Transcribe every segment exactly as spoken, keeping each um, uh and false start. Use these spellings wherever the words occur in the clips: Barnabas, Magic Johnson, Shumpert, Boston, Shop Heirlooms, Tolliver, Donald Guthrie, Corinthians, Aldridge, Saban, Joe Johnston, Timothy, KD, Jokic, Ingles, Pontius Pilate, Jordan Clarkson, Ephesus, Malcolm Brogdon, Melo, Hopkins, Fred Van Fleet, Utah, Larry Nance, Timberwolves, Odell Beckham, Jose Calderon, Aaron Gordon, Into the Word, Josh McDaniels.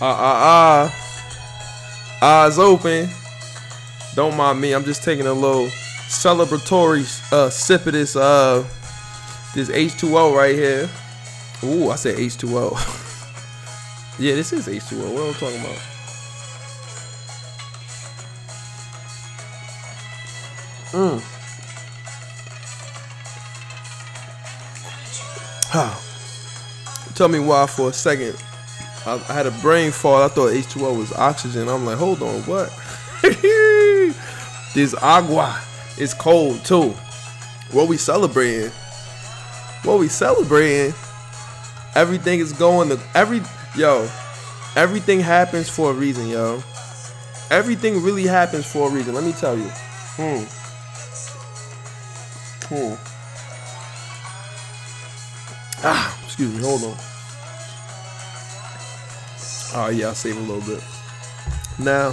Uh, uh, uh. Eyes open. Don't mind me. I'm just taking a little celebratory uh, sip of this, uh, this H two O right here. Ooh, I said H two O. Yeah, this is H two O. What am I talking about? Mm. Huh. Tell me why for a second. I, I had a brain fart. I thought H two O was oxygen. I'm like, hold on, what? This agua is cold too. What we celebrating? What we celebrating? Everything is going to every yo. Everything happens for a reason, yo. Everything really happens for a reason. Let me tell you. Hmm. Hmm. Ah, excuse me, hold on. Oh yeah, I'll save a little bit. Now,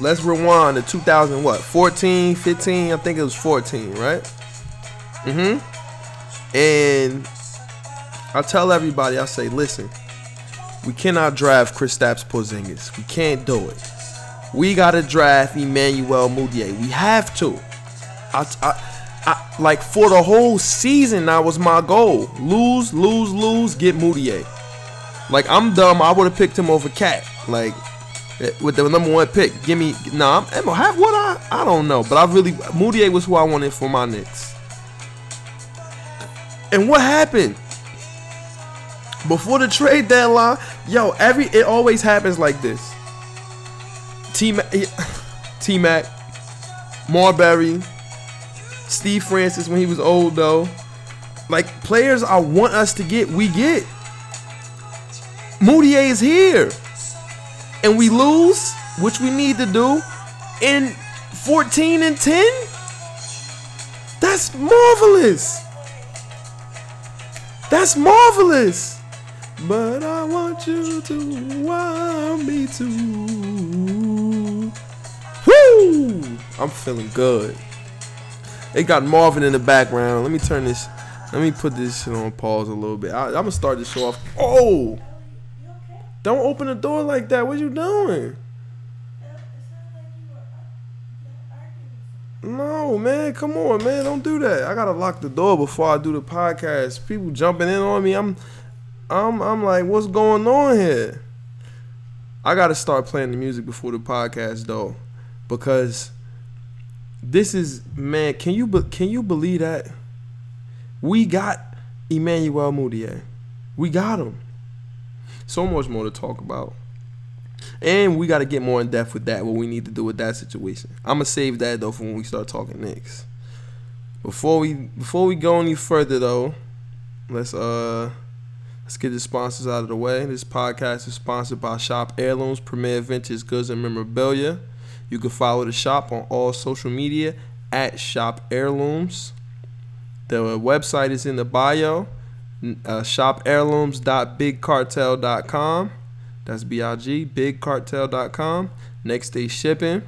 let's rewind to two thousand what? fourteen, fifteen, I think it was fourteen, right? Mm-hmm. And I tell everybody, I say, listen, we cannot draft Kristaps Porzingis. We can't do it. We got to draft Emmanuel Mudiay. We have to. I, I I, like, for the whole season, that was my goal. Lose, lose, lose, get Mudiay. Like, I'm dumb. I would have picked him over Cat. Like, with the number one pick. Give me, nah, I'm, have what I, I don't know. But I really, Mudiay was who I wanted for my Knicks. And what happened? Before the trade deadline, yo, every, it always happens like this. T-Mac, T-Mac, Marbury, Steve Francis when he was old though. Like, players I want us to get, we get. Mudiay is here. And we lose, which we need to do, in fourteen and ten? That's marvelous. That's marvelous. But I want you to want me too. Woo! I'm feeling good. They got Marvin in the background. Let me turn this. Let me put this shit on pause a little bit. I, I'm going to start this show off. Oh! Don't open the door like that. What you doing? No, man. Come on, man. Don't do that. I got to lock the door before I do the podcast. People jumping in on me. I'm I'm, I'm like, what's going on here? I got to start playing the music before the podcast, though. Because... this is, man, can you can you believe that? We got Emmanuel Mudiay. We got him. So much more to talk about. And we got to get more in depth with that, what we need to do with that situation. I'm going to save that, though, for when we start talking next. Before we before we go any further, though, let's uh let's get the sponsors out of the way. This podcast is sponsored by Shop Heirlooms, Premier Vintage Goods and Memorabilia. You can follow the shop on all social media at Shop Heirlooms. The website is in the bio, uh, shop heirlooms dot big cartel dot com. That's B I G, big cartel dot com. Next day shipping.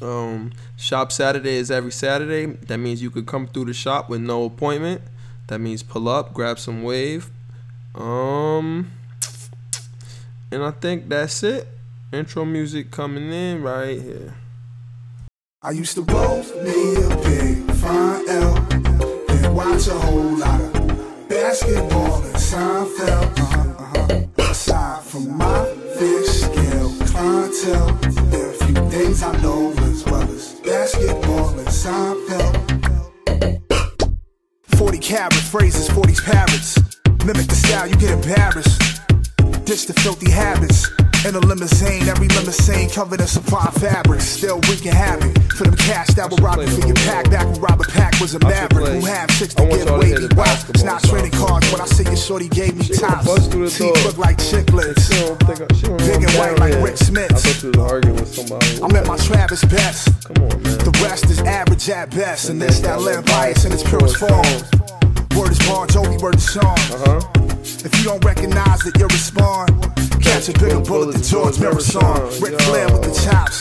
Um, Shop Saturday is every Saturday. That means you could come through the shop with no appointment. That means pull up, grab some wave. Um, and I think that's it. Intro music coming in right here. I used to roll me a big fine L and watch a whole lot of basketball and Seinfeld. Uh-huh, uh-huh. Aside from my fish scale clientele, there are a few things I know as well as basketball and Seinfeld. forty carats, phrases, forty parrots. Mimic the style, you get embarrassed. Ditch the filthy habits. In a limousine, every limousine covered in supply fabric. Still wreaking havoc for them cash that were robbing for your pack. Back when Robert Pack was a maverick who had six to give wavy wife. It's not trading cards when I see your shorty gave me tops. Teeth look like chiclets. Big and white like Rick Smith. I'm at my Travis best. The rest is average at best. And this that live bias in its purest form. Word is born, Joey, word is song. If you don't recognize that you're a spawn, catch a bigger bullet than George Marathon. Ric Flair with the chops.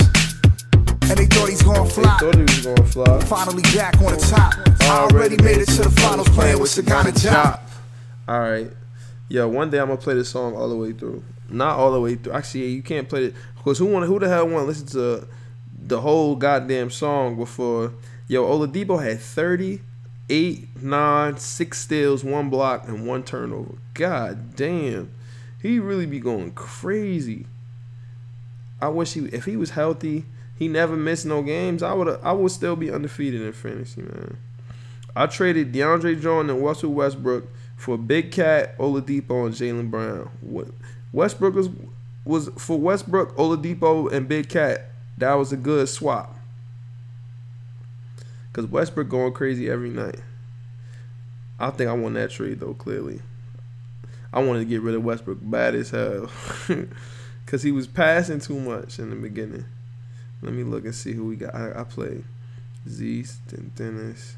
And they thought he's gonna fly. Finally back on the top. I already made it to the finals playing with Sagana Job. Alright. Yo, one day I'm gonna play this song all the way through. Not all the way through. Actually, you can't play it. Because who wanna, who the hell want to listen to the whole goddamn song before? Yo, Oladipo had thirty, eight, nine, six steals, one block, and one turnover. God damn. He really be going crazy. I wish he, if he was healthy, he never missed no games, I would I would still be undefeated in fantasy, man. I traded DeAndre Jordan and Russell Westbrook for Big Cat, Oladipo, and Jalen Brown. What Westbrook was, was for Westbrook, Oladipo, and Big Cat, that was a good swap. Because Westbrook going crazy every night. I think I won that trade, though, clearly. I wanted to get rid of Westbrook bad as hell. Because he was passing too much in the beginning. Let me look and see who we got. I, I played Zeese, then Dennis,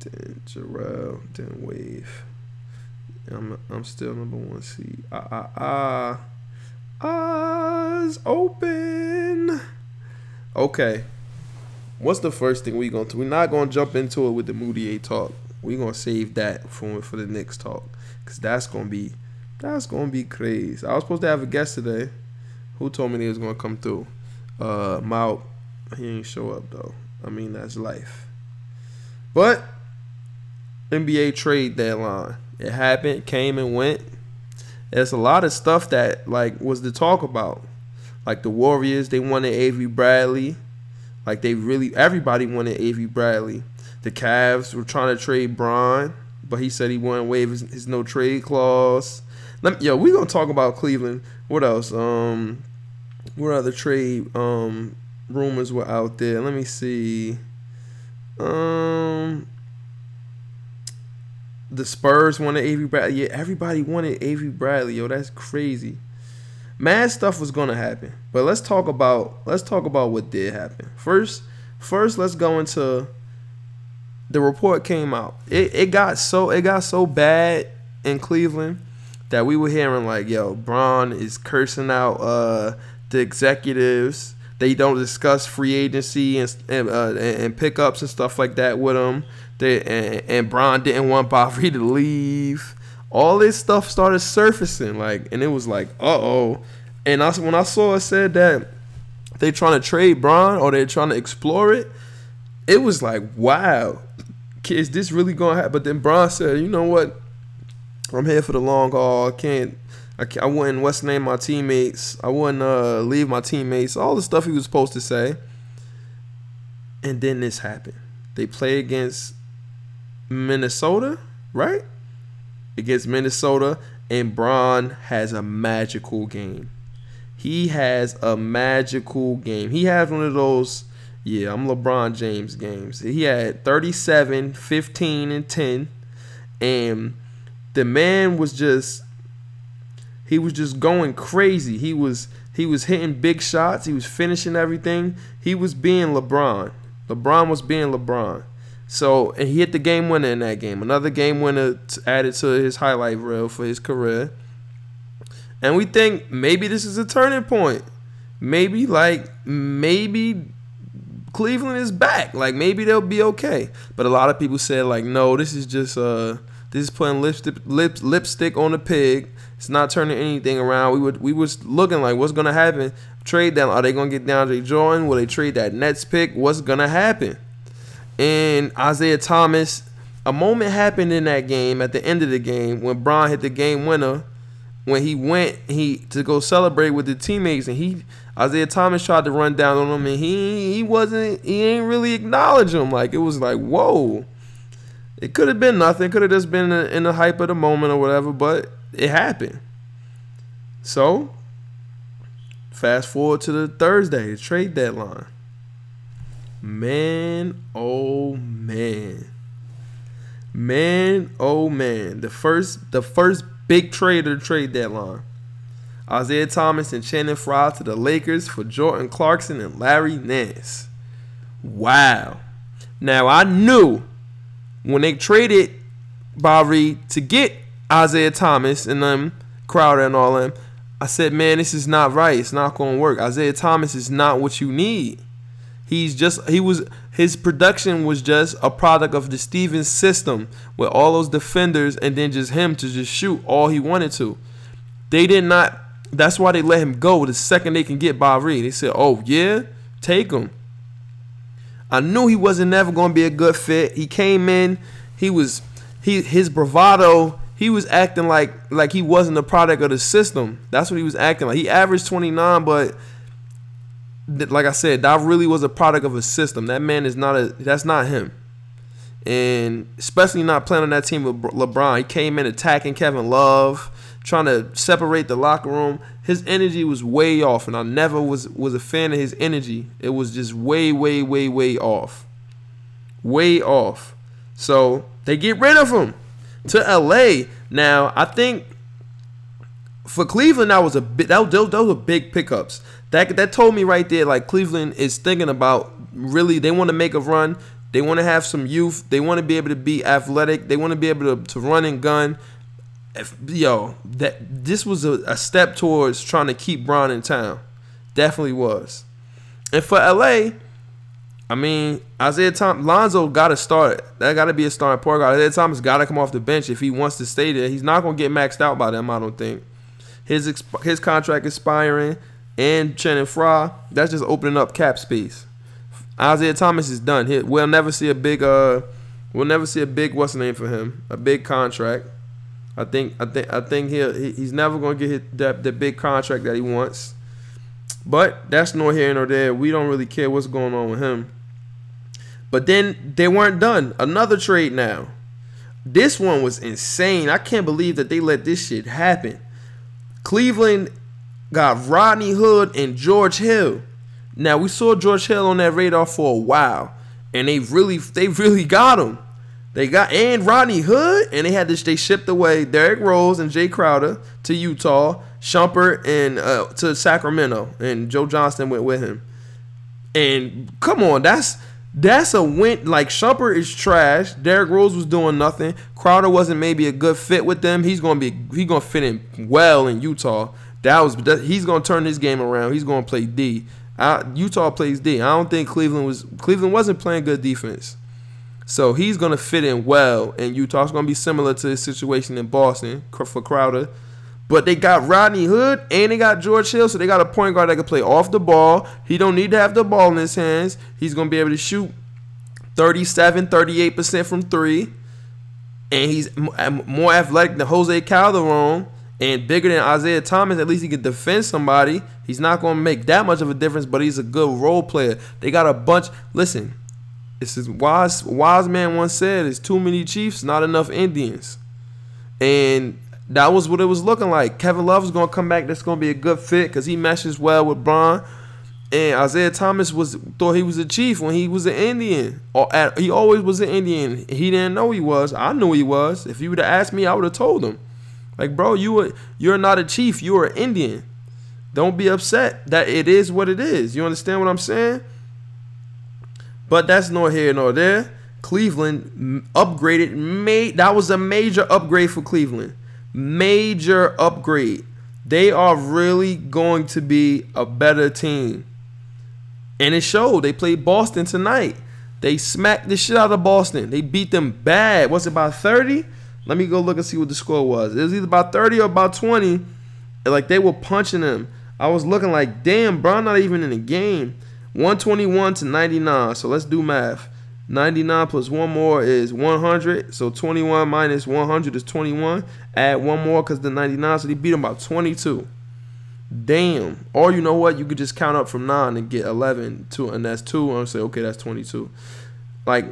then Jarrell, then Wave. I'm I'm still number one seed. Ah, ah, ah. Eyes open. Okay. What's the first thing we're going to do? We're not going to jump into it with the Mudiay talk. We're going to save that for, for the next talk. Because that's going to be, that's going to be crazy. I was supposed to have a guest today who told me they was going to come through. Uh, Mount, he ain't show up, though. I mean, that's life. But N B A trade deadline. It happened, came and went. There's a lot of stuff that, like, was to talk about. Like, the Warriors, they wanted Avery Bradley. Like, they really, everybody wanted Avery Bradley. The Cavs were trying to trade Bron, but he said he wouldn't waive his, his no-trade clause. Let me, yo, we're going to talk about Cleveland. What else? Um, what other trade um, rumors were out there? Let me see. Um... The Spurs wanted Avery Bradley. Yeah, everybody wanted Avery Bradley. Yo, that's crazy. Mad stuff was gonna happen, but let's talk about let's talk about what did happen first. First, let's go into the report came out. It it got so it got so bad in Cleveland that we were hearing like, yo, Bron is cursing out uh, the executives. They don't discuss free agency and and, uh, and pickups and stuff like that with them. They, and, and Bron didn't want Bobby to leave. All this stuff started surfacing, like, and it was like, uh-oh. And I, when I saw it said that they trying to trade Bron or they're trying to explore it, it was like, wow, is this really going to happen? But then Bron said, you know what? I'm here for the long haul. I can't, I, can't, I wouldn't what's name my teammates. I wouldn't uh, leave my teammates. All the stuff he was supposed to say. And then this happened. They play against Minnesota, right? Against Minnesota, and Bron has a magical game. He has a magical game. He has one of those, yeah, I'm LeBron James games. He had thirty-seven, fifteen, and ten, and the man was just, he was just going crazy. He was, he was hitting big shots. He was finishing everything. He was being LeBron. LeBron was being LeBron. So, and he hit the game winner in that game. Another game winner t- added to his highlight reel for his career. And we think maybe this is a turning point. Maybe, like, maybe Cleveland is back. Like, maybe they'll be okay. But a lot of people said, like, no, this is just, uh, this is putting lipstick, lip, lipstick on the pig. It's not turning anything around. We would, we was looking like, what's going to happen? Trade them. Are they going to get DeAndre Jordan? Will they trade that Nets pick? What's going to happen? And Isaiah Thomas, a moment happened in that game at the end of the game when Bron hit the game winner. When he went he to go celebrate with the teammates, and he Isaiah Thomas tried to run down on him, and he he wasn't he ain't really acknowledge him. Like, it was like, whoa, it could have been nothing, could have just been in the, in the hype of the moment or whatever, but it happened. So fast forward to the Thursday, the trade deadline. Man, oh man. Man, oh man. The first the first big trade of the trade deadline. Isaiah Thomas and Channing Frye to the Lakers for Jordan Clarkson and Larry Nance. Wow. Now, I knew when they traded Bobby to get Isaiah Thomas and them, Crowder and all them, I said, man, this is not right. It's not going to work. Isaiah Thomas is not what you need. He's just, he was, his production was just a product of the Stevens system with all those defenders and then just him to just shoot all he wanted to. They did not That's why they let him go the second they can get Bobby. They said, oh, yeah, take him. I knew he wasn't never going to be a good fit. He came in. He was he his bravado. He was acting like like he wasn't a product of the system. That's what he was acting like. He averaged twenty-nine, but like I said, that really was a product of a system. That man is not a that's not him. And especially not playing on that team with LeBron. He came in attacking Kevin Love, trying to separate the locker room. His energy was way off, and I never was, was a fan of his energy. It was just way, way, way, way off. Way off. So they get rid of him to L A. Now, I think for Cleveland, that was a bit, that, those, those were big pickups. That, that told me right there, like, Cleveland is thinking about really, they want to make a run. They want to have some youth. They want to be able to be athletic. They want to be able to, to run and gun. If, yo, that this was a, a step towards trying to keep Bron in town. Definitely was. And for L A, I mean, Isaiah Thomas, Lonzo got to start. That got to be a starting point guard. Isaiah Thomas got to come off the bench if he wants to stay there. He's not going to get maxed out by them, I don't think. His exp- his contract expiring and Channing Frye, that's just opening up cap space. Isaiah Thomas is done. He, we'll never see a big uh, we'll never see a big what's the name for him? A big contract. I think I think I think he'll, he he's never gonna get his, that the big contract that he wants. But that's nor here nor there. We don't really care what's going on with him. But then they weren't done. Another trade now. This one was insane. I can't believe that they let this shit happen. Cleveland got Rodney Hood and George Hill. Now we saw George Hill on that radar for a while, and they really they really got him. They got and Rodney Hood, and they had this. They shipped away Derrick Rose and Jay Crowder to Utah, Shumpert and uh, to Sacramento, and Joe Johnston went with him. And come on, that's that's a win. Like Shumpert is trash. Derrick Rose was doing nothing. Crowder wasn't maybe a good fit with them. He's gonna be he's gonna fit in well in Utah. That was that, he's gonna turn this game around. He's gonna play D. I, Utah plays D. I don't think Cleveland was Cleveland wasn't playing good defense. So he's going to fit in well, and Utah's going to be similar to his situation in Boston for Crowder. But they got Rodney Hood, and they got George Hill, so they got a point guard that can play off the ball. He don't need to have the ball in his hands. He's going to be able to shoot thirty-seven, thirty-eight percent from three, and he's more athletic than Jose Calderon and bigger than Isaiah Thomas. At least he can defend somebody. He's not going to make that much of a difference, but he's a good role player. They got a bunch. Listen. It's this wise wise man once said, it's too many Chiefs, not enough Indians. And that was what it was looking like. Kevin Love is going to come back. That's going to be a good fit because he meshes well with Bron. And Isaiah Thomas was thought he was a Chief when he was an Indian. Or at, he always was an Indian. He didn't know he was. I knew he was. If you would have asked me, I would have told him. Like, bro, you were, you're not a Chief. You're an Indian. Don't be upset that it is what it is. You understand what I'm saying? But that's nor here nor there. Cleveland upgraded. Made, that was a major upgrade for Cleveland. Major upgrade. They are really going to be a better team. And it showed. They played Boston tonight. They smacked the shit out of Boston. They beat them bad. Was it by thirty? Let me go look and see what the score was. It was either by thirty or by twenty. Like, they were punching them. I was looking like, damn, bro, I'm not even in the game. one twenty-one to ninety-nine. So let's do math. ninety-nine plus one more is one hundred. So twenty-one minus one hundred is twenty-one. Add one more because the ninety-nine. So they beat them by twenty-two. Damn. Or you know what? You could just count up from nine and get eleven. Two, and that's two. And say, okay, that's twenty-two. Like,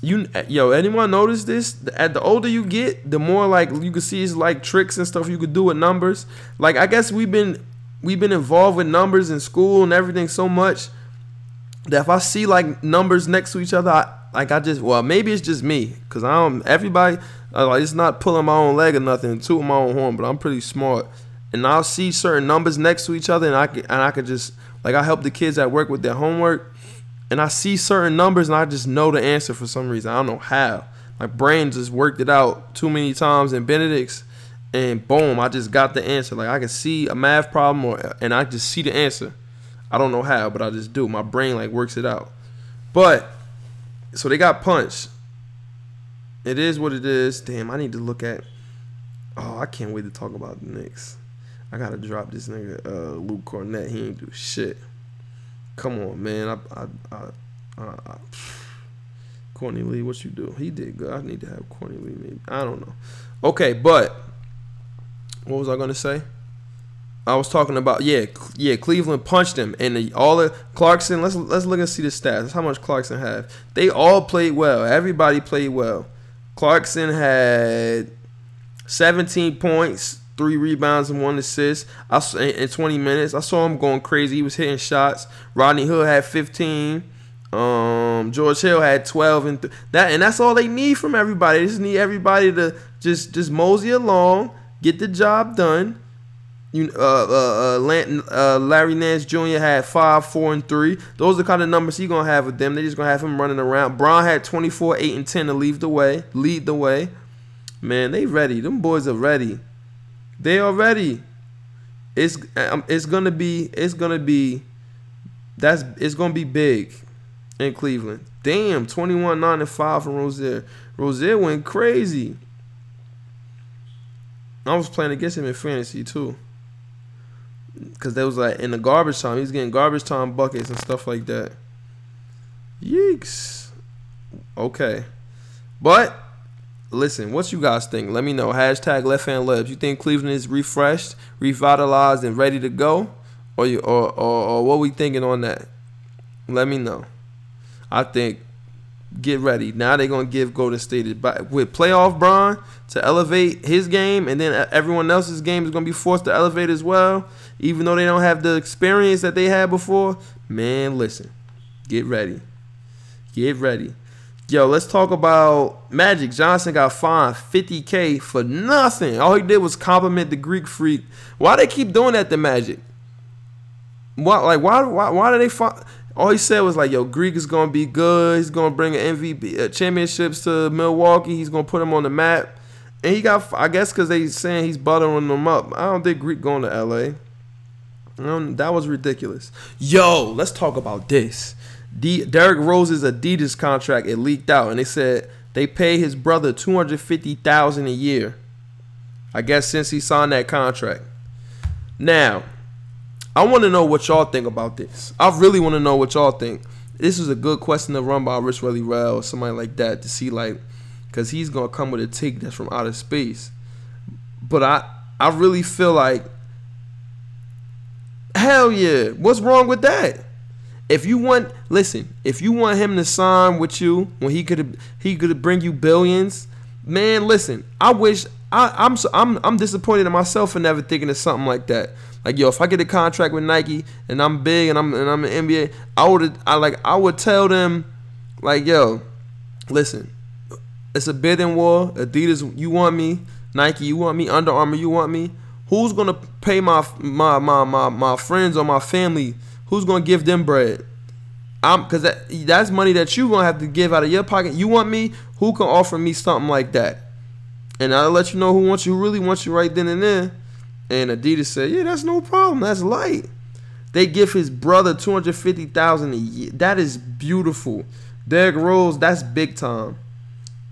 you, yo, anyone notice this? At the older you get, the more like you can see is like tricks and stuff you could do with numbers. Like, I guess we've been we've been involved with numbers in school and everything so much. That if I see like numbers next to each other, I, like I just well maybe it's just me because I don't everybody uh, like it's not pulling my own leg or nothing, tooting my own horn, but I'm pretty smart and I'll see certain numbers next to each other and I can and I could just like I help the kids at work with their homework and I see certain numbers and I just know the answer for some reason I don't know how my brain just worked it out too many times in Benedict's and boom I just got the answer like I can see a math problem or and I just see the answer. I don't know how, but I just do. My brain, like, works it out. But, so they got punched. It is what it is. Damn, I need to look at. Oh, I can't wait to talk about the Knicks. I gotta drop this nigga uh, Luke Cornett. He ain't do shit. Come on, man. I, I, I, I, I Courtney Lee, what you do? He did good. I need to have Courtney Lee. Maybe I don't know. Okay, but what was I gonna say? I was talking about yeah, yeah. Cleveland punched him, and the, all the Clarkson. Let's let's look and see the stats. That's how much Clarkson had. They all played well. Everybody played well. Clarkson had seventeen points, three rebounds, and one assist. I in twenty minutes. I saw him going crazy. He was hitting shots. Rodney Hood had fifteen. Um, George Hill had twelve, and th- that and that's all they need from everybody. They just need everybody to just just mosey along, get the job done. You uh uh, uh, Lan- uh Larry Nance Junior had five, four, and three. Those are the kind of numbers he's gonna have with them. They just gonna have him running around. Brown had twenty-four, eight, and ten to lead the way. Lead the way. Man, they ready. Them boys are ready. They are ready. It's um, it's gonna be it's gonna be that's it's gonna be big. In Cleveland. Damn, twenty-one, nine, and five from Rozier. Rozier went crazy. I was playing against him in fantasy, too. Because they was like, in the garbage time, he was getting garbage time buckets and stuff like that. Yikes. Okay. But, listen, what you guys think? Let me know. Hashtag Left Hand Lebs. You think Cleveland is refreshed, revitalized, and ready to go? Or, you, or, or, or what we thinking on that? Let me know. I think get ready. Now they're going to give Golden State with playoff Bron to elevate his game, and then everyone else's game is going to be forced to elevate as well, even though they don't have the experience that they had before. Man, listen, get ready. Get ready. Yo, let's talk about Magic Johnson got fined fifty thousand dollars for nothing. All he did was compliment the Greek freak. Why they keep doing that to Magic? Why, like, why, why, why do they fine? All he said was like, yo, Greek is going to be good. He's going to bring an M V P uh, championships to Milwaukee. He's going to put him on the map. And he got, I guess, because they saying he's buttering them up. I don't think Greek going to L A. Um, that was ridiculous. Yo, let's talk about this. D- Derrick Rose's Adidas contract, it leaked out. And they said they pay his brother two hundred fifty thousand dollars a year. I guess since he signed that contract. Now, I want to know what y'all think about this. I really want to know what y'all think. This is a good question to run by Rich Relly Rell or somebody like that to see, like, because he's going to come with a take that's from outer space. But I, I really feel like, hell yeah, what's wrong with that? If you want, listen, if you want him to sign with you when he could he could bring you billions, man, listen, I wish, I, I'm, I'm, I'm disappointed in myself for never thinking of something like that. Like, yo, if I get a contract with Nike and I'm big and I'm and I'm an N B A, I would I like I would tell them, like, yo, listen, it's a bidding war. Adidas, you want me? Nike, you want me? Under Armour, you want me? Who's gonna pay my my my my, my friends or my family? Who's gonna give them bread? I'm because that that's money that you gonna have to give out of your pocket. You want me? Who can offer me something like that? And I'll let you know who wants you, who really wants you right then and there. And Adidas said, yeah, that's no problem. That's light. They give his brother two hundred fifty thousand dollars a year. That is beautiful. Derrick Rose, that's big time.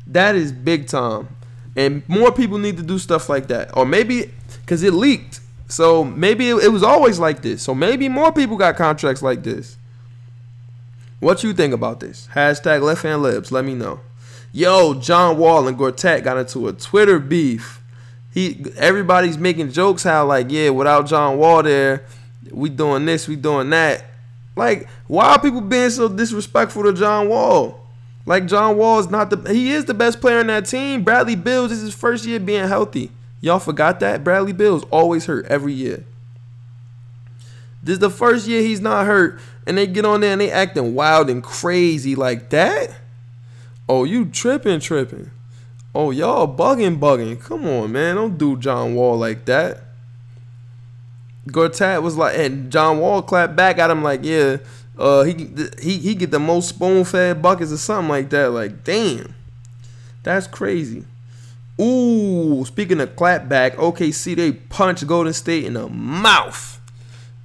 That is big time. And more people need to do stuff like that. Or maybe, because it leaked. So maybe it, it was always like this. So maybe more people got contracts like this. What you think about this? Hashtag Left Hand Libs. Let me know. Yo, John Wall and Gortat got into a Twitter beef. He, everybody's making jokes how, like, yeah, without John Wall there, we doing this, we doing that. Like, why are people being so disrespectful to John Wall? Like, John Wall is not the, he is the best player in that team. Bradley Beal's is his first year being healthy. Y'all forgot that? Bradley Beal's always hurt every year. This is the first year he's not hurt, and they get on there and they acting wild and crazy like that? Oh, you tripping, tripping. Oh, y'all bugging, bugging. Come on, man. Don't do John Wall like that. Gortat was like, and John Wall clapped back at him like, yeah, uh, he he he get the most spoon-fed buckets or something like that. Like, damn. That's crazy. Ooh, speaking of clapback, O K C, they punched Golden State in the mouth.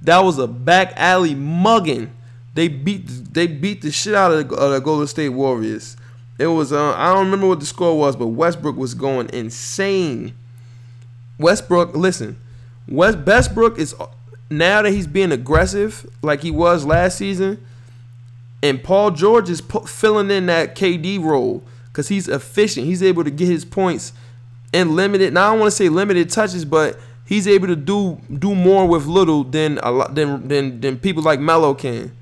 That was a back alley mugging. They beat, they beat the shit out of the, of the Golden State Warriors. It was, uh, I don't remember what the score was, but Westbrook was going insane. Westbrook, listen, West Westbrook is, now that he's being aggressive like he was last season, and Paul George is p- filling in that K D role because he's efficient. He's able to get his points in limited. Now I don't want to say limited touches, but he's able to do do more with little than a lot than than than people like Melo can.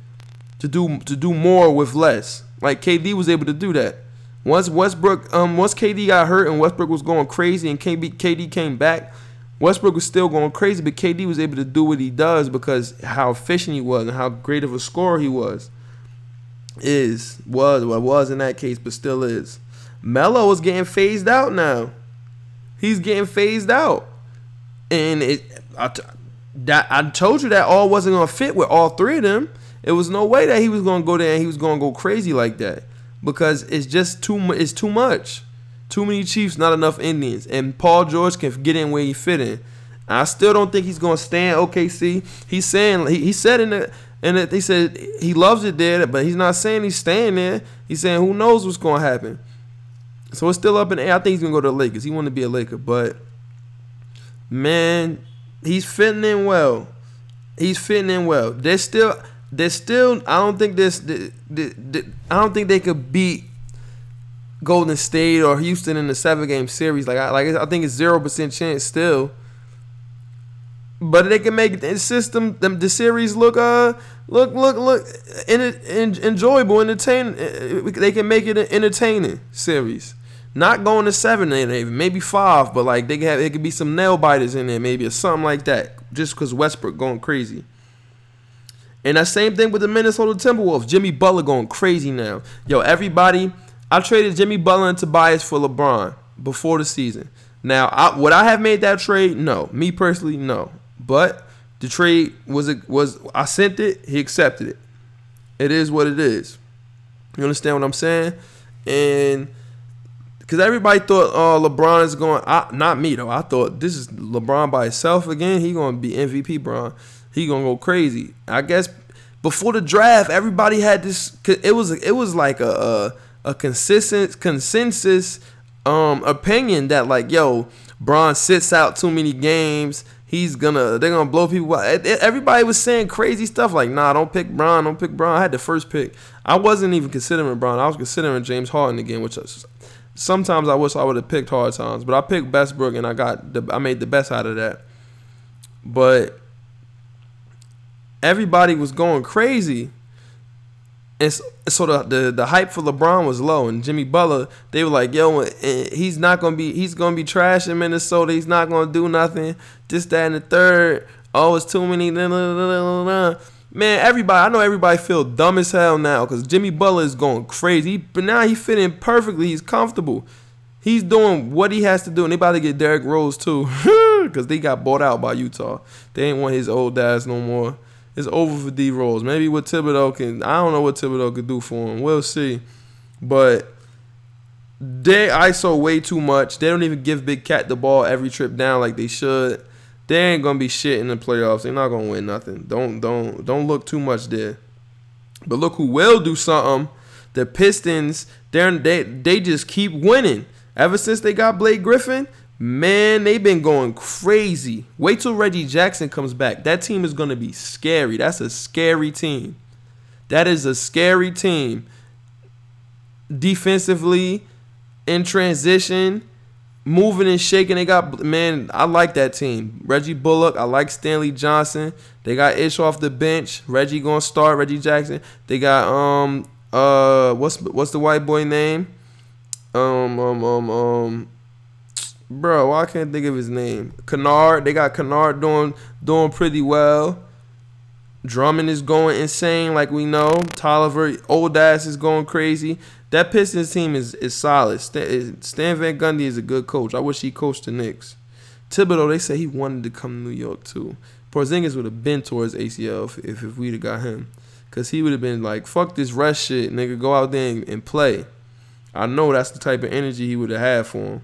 To do to do more with less. Like K D was able to do that. Once Westbrook, um, once K D got hurt and Westbrook was going crazy, and K D came back, Westbrook was still going crazy, but K D was able to do what he does because how efficient he was and how great of a scorer he was. Is was well was in that case, but still is. Melo is getting phased out now. He's getting phased out, and it. I, t- that, I told you that all wasn't gonna fit with all three of them. It was no way that he was gonna go there and he was gonna go crazy like that. Because it's just too much. It's too much. Too many Chiefs, not enough Indians. And Paul George can get in where he fit in. I still don't think he's gonna stay in O K C. He's saying he, he said in the and he said he loves it there, but he's not saying he's staying there. He's saying who knows what's gonna happen. So it's still up in the air. I think he's gonna go to the Lakers. He wanted to be a Laker, but man, he's fitting in well. He's fitting in well. There's still. They're still. I don't think this. They, they, they, I don't think they could beat Golden State or Houston in the seven-game series. Like I like. I think it's zero percent chance still. But they can make the system, the, the series look, uh, look, look, look, in, in, enjoyable, entertaining. They can make it an entertaining series. Not going to seven, even maybe five. But like they can have, it could be some nail biters in there, maybe or something like that. Just because Westbrook going crazy. And that same thing with the Minnesota Timberwolves. Jimmy Butler going crazy now. Yo, everybody, I traded Jimmy Butler and Tobias for LeBron before the season. Now, I, would I have made that trade? No. Me personally, no. But the trade was, was I sent it. He accepted it. It is what it is. You understand what I'm saying? And because everybody thought, oh, LeBron is going. I, not me, though. I thought this is LeBron by himself again. He going to be M V P, Bron. He gonna go crazy. I guess before the draft, everybody had this. It was it was like a a, a consistent consensus um, opinion that like, yo, Bron sits out too many games. He's gonna they're gonna blow people out. Everybody was saying crazy stuff like, nah, don't pick Bron, don't pick Bron. I had the first pick. I wasn't even considering Bron. I was considering James Harden again, which is, sometimes I wish I would have picked hard times, but I picked Westbrook and I got the, I made the best out of that. But everybody was going crazy, and so, so the, the the hype for LeBron was low. And Jimmy Butler, they were like, "Yo, he's not gonna be, he's gonna be trash in Minnesota. He's not gonna do nothing. This, that, and the third. Oh, it's too many." Nah, nah, nah, nah, nah. Man, everybody, I know everybody feel dumb as hell now because Jimmy Butler is going crazy. But now he fit in perfectly. He's comfortable. He's doing what he has to do, and they about to get Derrick Rose too, because they got bought out by Utah. They ain't want his old ass no more. It's over for D Rose. Maybe what Thibodeau can, I don't know what Thibodeau could do for him. We'll see. But they I S O way too much. They don't even give Big Cat the ball every trip down like they should. They ain't gonna be shit in the playoffs. They're not gonna win nothing. Don't don't don't look too much there. But look who will do something. The Pistons, they're they they just keep winning. Ever since they got Blake Griffin. Man, they've been going crazy. Wait till Reggie Jackson comes back. That team is going to be scary. That's a scary team. That is a scary team. Defensively, in transition, moving and shaking. They got, man, I like that team. Reggie Bullock. I like Stanley Johnson. They got Ish off the bench. Reggie going to start. Reggie Jackson. They got, um, uh, what's, what's the white boy name? Um, um, um, um. Bro, I can't think of his name. Kennard. They got Kennard doing doing pretty well. Drummond is going insane like we know. Tolliver, old ass is going crazy. That Pistons team is, is solid. Stan, Stan Van Gundy is a good coach. I wish he coached the Knicks. Thibodeau, they said he wanted to come to New York too. Porzingis would have been towards A C L if, if, if we'd have got him. Because he would have been like, fuck this rest shit, nigga. Go out there and, and play. I know that's the type of energy he would have had for him.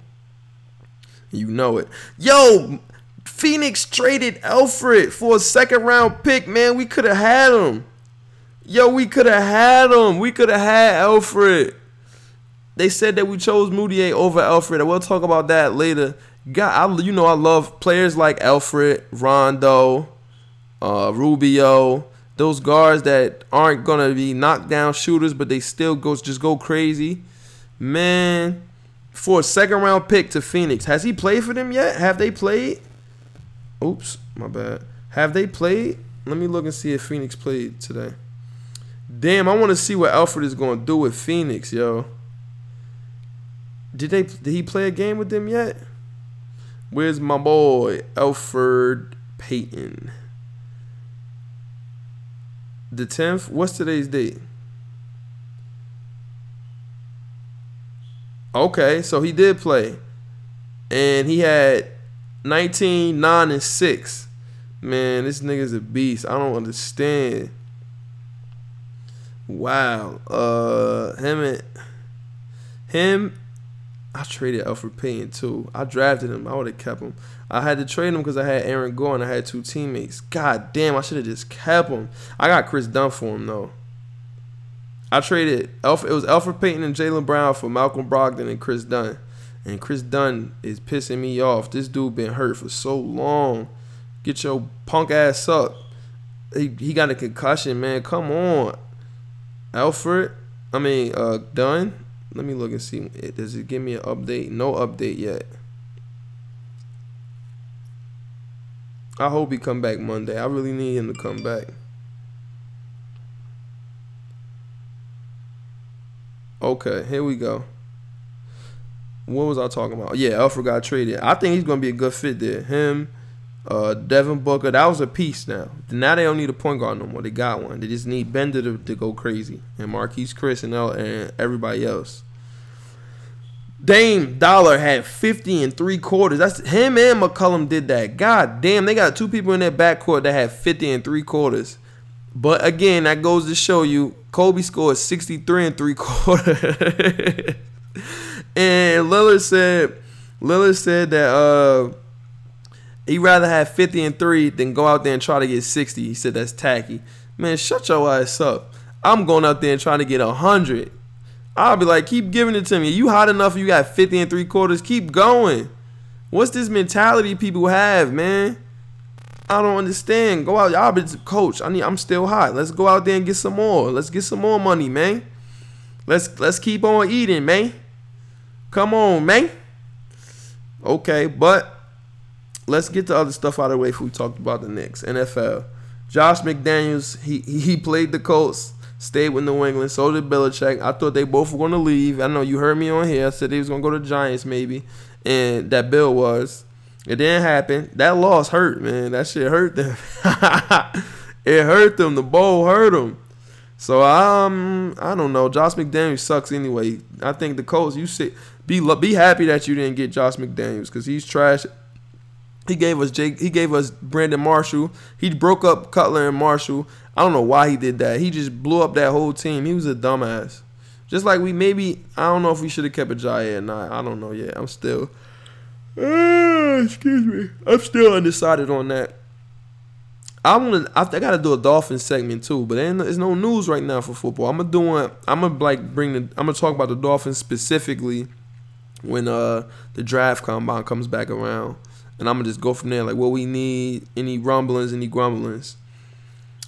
You know it. Yo, Phoenix traded Elfrid for a second round pick, man. We could have had him. Yo, we could have had him. We could have had Elfrid. They said that we chose Mudiay over Elfrid. We'll talk about that later God, I, you know, I love players like Elfrid, Rondo, uh, Rubio, those guards that aren't going to be knockdown shooters, but they still go just go crazy. Man, for a second-round pick to Phoenix, has he played for them yet? Have they played? Oops, my bad. Have they played? Let me look and see if Phoenix played today. Damn, I want to see what Elfrid is going to do with Phoenix, yo. Did they? Did he play a game with them yet? Where's my boy, Elfrid Payton? The tenth? What's today's date? Okay, so he did play. And he had nineteen, nine, and six. Man, this nigga's a beast. I don't understand. Wow. Uh, him and... Him... I traded Elfrid Payton, too. I drafted him. I would have kept him. I had to trade him because I had Aaron Gore and I had two teammates. God damn, I should have just kept him. I got Chris Dunn for him, though. I traded... Elf, it was Elfrid Payton and Jalen Brown for Malcolm Brogdon and Chris Dunn. And Chris Dunn is pissing me off. This dude been hurt for so long. Get your punk ass up. He, he got a concussion, man. Come on. Elfrid. I mean, uh, Dunn. Let me look and see. Does it give me an update? No update yet. I hope he come back Monday. I really need him to come back. Okay, here we go. What was I talking about? Yeah, Elfrid got traded. I think he's going to be a good fit there. Him, uh, Devin Booker. That was a piece now. Now they don't need a point guard no more. They got one. They just need Bender to, to go crazy. And Marquise Chris and, El, and everybody else. Dame Dollar had fifty and three quarters. That's him and McCollum did that. God damn, they got two people in their backcourt that had fifty and three quarters. But again, that goes to show you Kobe scored sixty-three and three quarters. And Lillard said Lillard said that uh, he'd rather have fifty and three than go out there and try to get sixty. He said that's tacky. Man, shut your ass up. I'm going out there and trying to get one hundred. I'll be like, keep giving it to me. You hot enough, you got fifty and three quarters. Keep going. What's this mentality people have, man? I don't understand. Go out. Y'all be coach. I need, I'm still hot. Let's go out there and get some more. Let's get some more money, man. Let's let's keep on eating, man. Come on, man. Okay, but let's get the other stuff out of the way before we talked about the Knicks. N F L. Josh McDaniels, he he played the Colts, stayed with New England. So did Belichick. I thought they both were going to leave. I know you heard me on here. I said they was going to go to the Giants maybe, and that Bill was. It didn't happen. That loss hurt, man. That shit hurt them. It hurt them. The bowl hurt them. So, um, I don't know. Josh McDaniels sucks anyway. I think the Colts, you sit, be be happy that you didn't get Josh McDaniels because he's trash. He gave us Jake. He gave us Brandon Marshall. He broke up Cutler and Marshall. I don't know why he did that. He just blew up that whole team. He was a dumbass. Just like we maybe, I don't know if we should have kept Ajayi or not. I don't know yet. I'm still... Uh, excuse me. I'm still undecided on that. I want to. I, I got to do a Dolphins segment too, but there's no news right now for football. I'm gonna do. A, I'm gonna like bring. The, I'm gonna talk about the Dolphins specifically when uh the draft combine comes back around, and I'm gonna just go from there. Like what we need, any rumblings, any grumblings.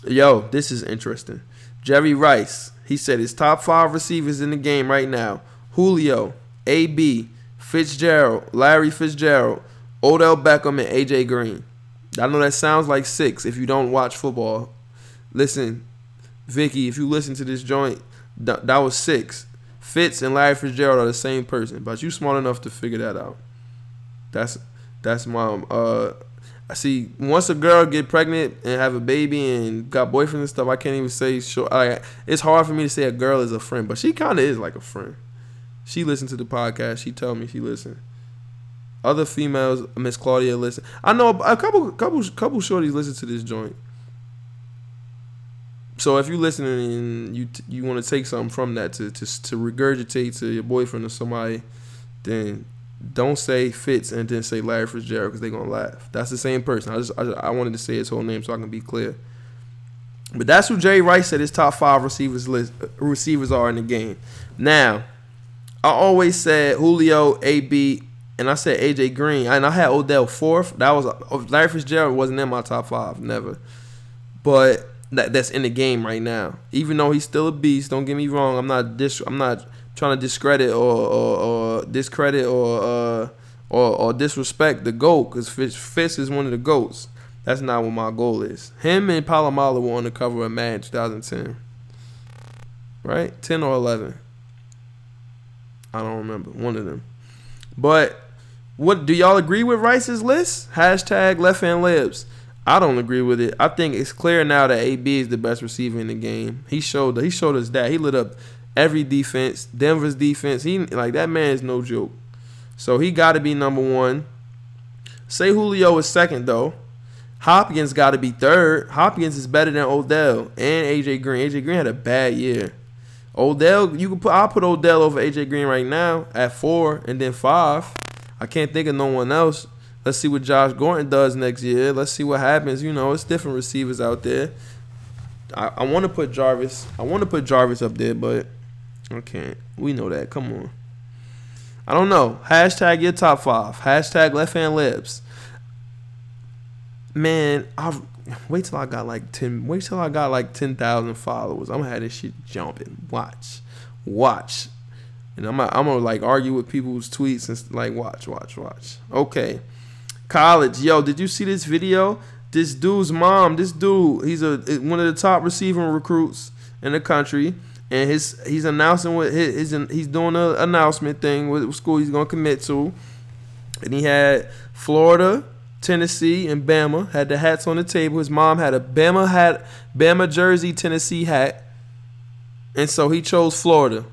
Yo, this is interesting. Jerry Rice. He said his top five receivers in the game right now: Julio, A B. Fitzgerald, Larry Fitzgerald, Odell Beckham, and A J. Green. I know that sounds like six if you don't watch football. Listen, Vicky, if you listen to this joint, th- that was six. Fitz and Larry Fitzgerald are the same person, but you smart enough to figure that out. That's that's my... Uh, I see, once a girl get pregnant and have a baby and got boyfriend and stuff, I can't even say... Sure, I, it's hard for me to say a girl is a friend, but she kind of is like a friend. She listened to the podcast. She told me she listened. Other females, Miss Claudia listened. I know a couple couple, couple shorties listen to this joint. So if you're listening and you you want to take something from that to, to, to regurgitate to your boyfriend or somebody, then don't say Fitz and then say Larry Fitzgerald because they're going to laugh. That's the same person. I just, I just I wanted to say his whole name so I can be clear. But that's who Jerry Rice said his top five receivers list, receivers are in the game. Now... I always said Julio, A B, and I said A J Green, and I had Odell fourth. That was Larry Fitzgerald wasn't in my top five, never. But that that's in the game right now. Even though he's still a beast, don't get me wrong. I'm not dis, I'm not trying to discredit or or, or discredit or, uh, or or disrespect the GOAT, because Fitz, Fitz is one of the GOATs. That's not what my goal is. Him and Palomalo were on the cover of Madden twenty ten, right? ten or eleven. I don't remember. One of them. But what do y'all agree with Rice's list? Hashtag left hand libs. I don't agree with it. I think it's clear now that A B is the best receiver in the game. He showed he showed us that. He lit up every defense, Denver's defense. He like that man is no joke. So he got to be number one. Say Julio is second though. Hopkins got to be third. Hopkins is better than Odell and A J Green. A J Green had a bad year. Odell, you can put. I'll put Odell over A J Green right now at four and then five. I can't think of no one else. Let's see what Josh Gordon does next year. Let's see what happens. You know, it's different receivers out there. I, I want to put Jarvis. I want to put Jarvis up there, but I can't. We know that. Come on. I don't know. Hashtag your top five. Hashtag left hand libs. Man, I wait till I got like ten. Wait till I got like ten thousand followers. I'm gonna have this shit jumping. Watch, watch, and I'm gonna, I'm gonna like argue with people's tweets and like watch, watch, watch. Okay, college, yo, did you see this video? This dude's mom. This dude, he's a one of the top receiving recruits in the country, and his he's announcing what his, his he's doing an announcement thing with school he's gonna commit to, and he had Florida, Tennessee, and Bama, had the hats on the table. His mom had a Bama hat, Bama jersey, Tennessee hat. And so he chose Florida.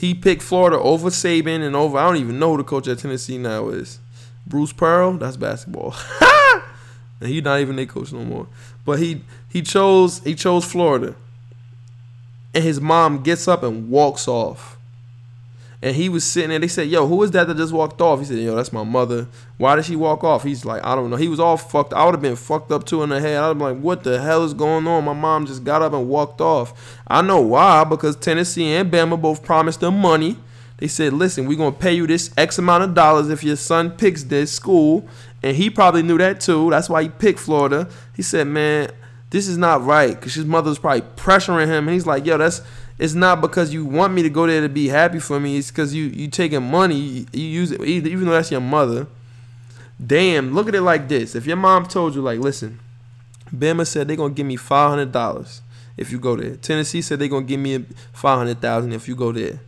He picked Florida over Saban and over, I don't even know who the coach at Tennessee now is. Bruce Pearl, that's basketball. And he's not even their coach no more. But he he chose he chose Florida. And his mom gets up and walks off. And he was sitting there. They said, yo, who is that that just walked off? He said, yo, that's my mother. Why did she walk off? He's like, I don't know. He was all fucked. I would have been fucked up too in the head. I would have been like, what the hell is going on? My mom just got up and walked off. I know why, because Tennessee and Bama both promised them money. They said, listen, we're going to pay you this X amount of dollars if your son picks this school. And he probably knew that too. That's why he picked Florida. He said, man, this is not right, because his mother was probably pressuring him. And he's like, yo, that's... It's not because you want me to go there to be happy for me. It's because you you taking money. You, you use it, even though that's your mother. Damn, look at it like this. If your mom told you, like, listen, Bama said they're going to give me five hundred dollars if you go there. Tennessee said they're going to give me five hundred thousand dollars if you go there.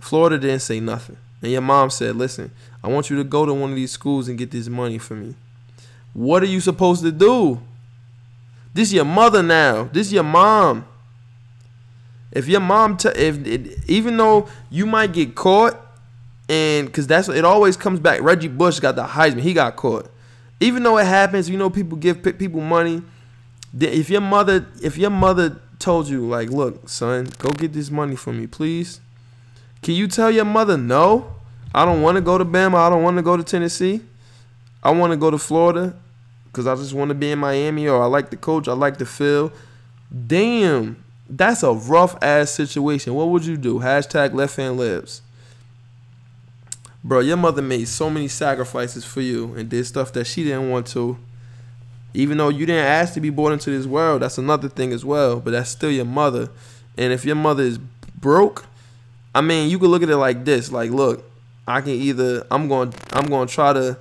Florida didn't say nothing. And your mom said, listen, I want you to go to one of these schools and get this money for me. What are you supposed to do? This is your mother now. This is your mom. If your mom, t- if it, even though you might get caught, and because that's it always comes back. Reggie Bush got the Heisman; he got caught. Even though it happens, you know people give people money. If your mother, if your mother told you, like, look, son, go get this money for me, please. Can you tell your mother, no, I don't want to go to Bama. I don't want to go to Tennessee. I want to go to Florida because I just want to be in Miami, or I like the coach, I like the feel. Damn. That's a rough-ass situation. What would you do? Hashtag left hand lives. Bro, your mother made so many sacrifices for you and did stuff that she didn't want to. Even though you didn't ask to be born into this world, that's another thing as well. But that's still your mother. And if your mother is broke, I mean, you could look at it like this. Like, look, I can either, I'm going I'm going to try to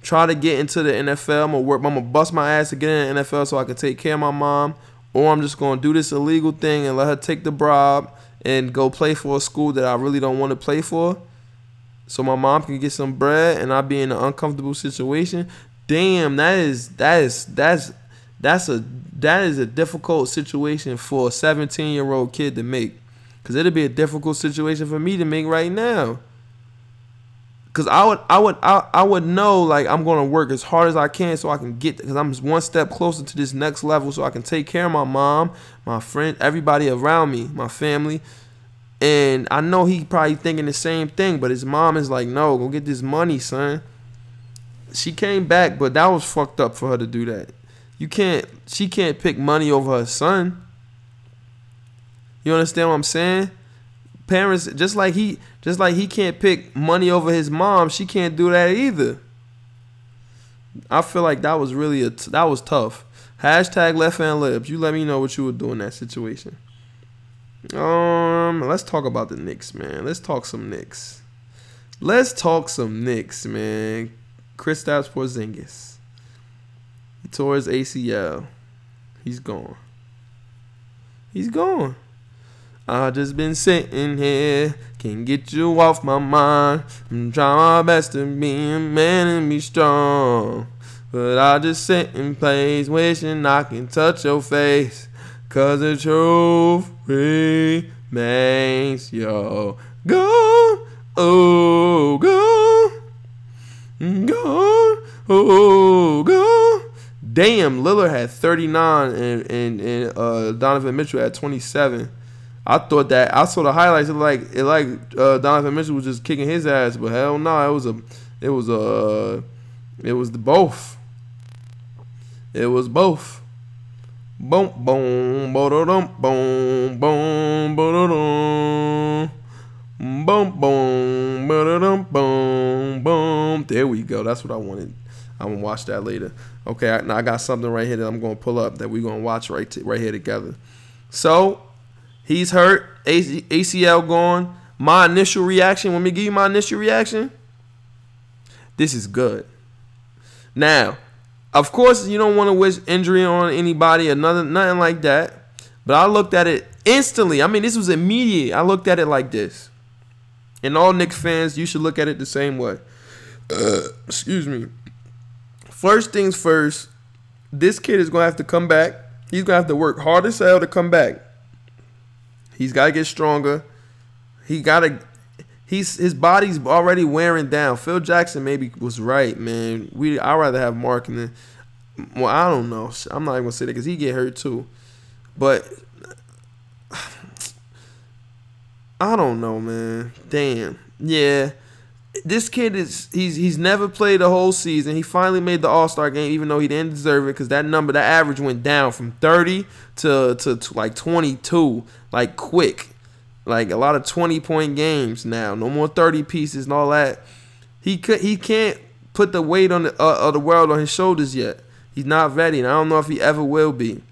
try to get into the N F L. I'm going to bust my ass to get in the N F L so I can take care of my mom. Or I'm just going to do this illegal thing and let her take the bribe and go play for a school that I really don't want to play for so my mom can get some bread and I'll be in an uncomfortable situation. Damn, that is that is that's that's a that is a difficult situation for a seventeen-year-old kid to make, cuz it'll be a difficult situation for me to make right now. Cause I would, I would, I, I would know, like, I'm gonna work as hard as I can so I can get, cause I'm one step closer to this next level, so I can take care of my mom, my friend, everybody around me, my family. And I know he probably thinking the same thing, but his mom is like, no, go get this money, son. She came back, but that was fucked up for her to do that. You can't, she can't pick money over her son. You understand what I'm saying? parents, just like he, just like he can't pick money over his mom, she can't do that either. I feel like that was really a t- that was tough. Hashtag left hand libs. You let me know what you would do in that situation. Um, let's talk about the Knicks, man. Let's talk some Knicks. Let's talk some Knicks, man. Kristaps Porzingis. He tore his A C L. He's gone. He's gone. I just been sitting here, can't get you off my mind. I'm trying my best to be a man and be strong, but I just sit in place, wishing I can touch your face. Cause the truth remains, yo. Gone, oh, gone, gone, oh, gone. Damn, Lillard had thirty-nine and and, and uh, Donovan Mitchell had twenty-seven. I thought that I saw the highlights. It like it like uh, Donovan Mitchell was just kicking his ass, but hell no, nah, it was a, it was a, it was the both. It was both. Boom, boom, boom, boom, boom, boom, boom, boom, boom, boom. There we go. That's what I wanted. I'm gonna watch that later. Okay, I, now I got something right here that I'm gonna pull up that we're gonna watch right t- right here together. So he's hurt. A C L gone. My initial reaction. Let me give you my initial reaction. This is good. Now, of course, you don't want to wish injury on anybody or nothing, nothing like that. But I looked at it instantly. I mean, this was immediate. I looked at it like this. And all Knicks fans, you should look at it the same way. Uh, excuse me. First things first, this kid is going to have to come back. He's going to have to work hard as hell to come back. He's got to get stronger. He got to. He's his body's already wearing down. Phil Jackson maybe was right, man. We I'd rather have Mark than. Well, I don't know. I'm not even gonna say that because he get hurt too. But I don't know, man. Damn. Yeah, this kid is. He's he's never played the whole season. He finally made the All-Star game, even though he didn't deserve it because that number, that average went down from thirty to to, to like twenty-two. Like, quick. Like, a lot of twenty-point games now. No more thirty pieces and all that. He could, he can't put the weight on the, uh, of the world on his shoulders yet. He's not ready, and I don't know if he ever will be.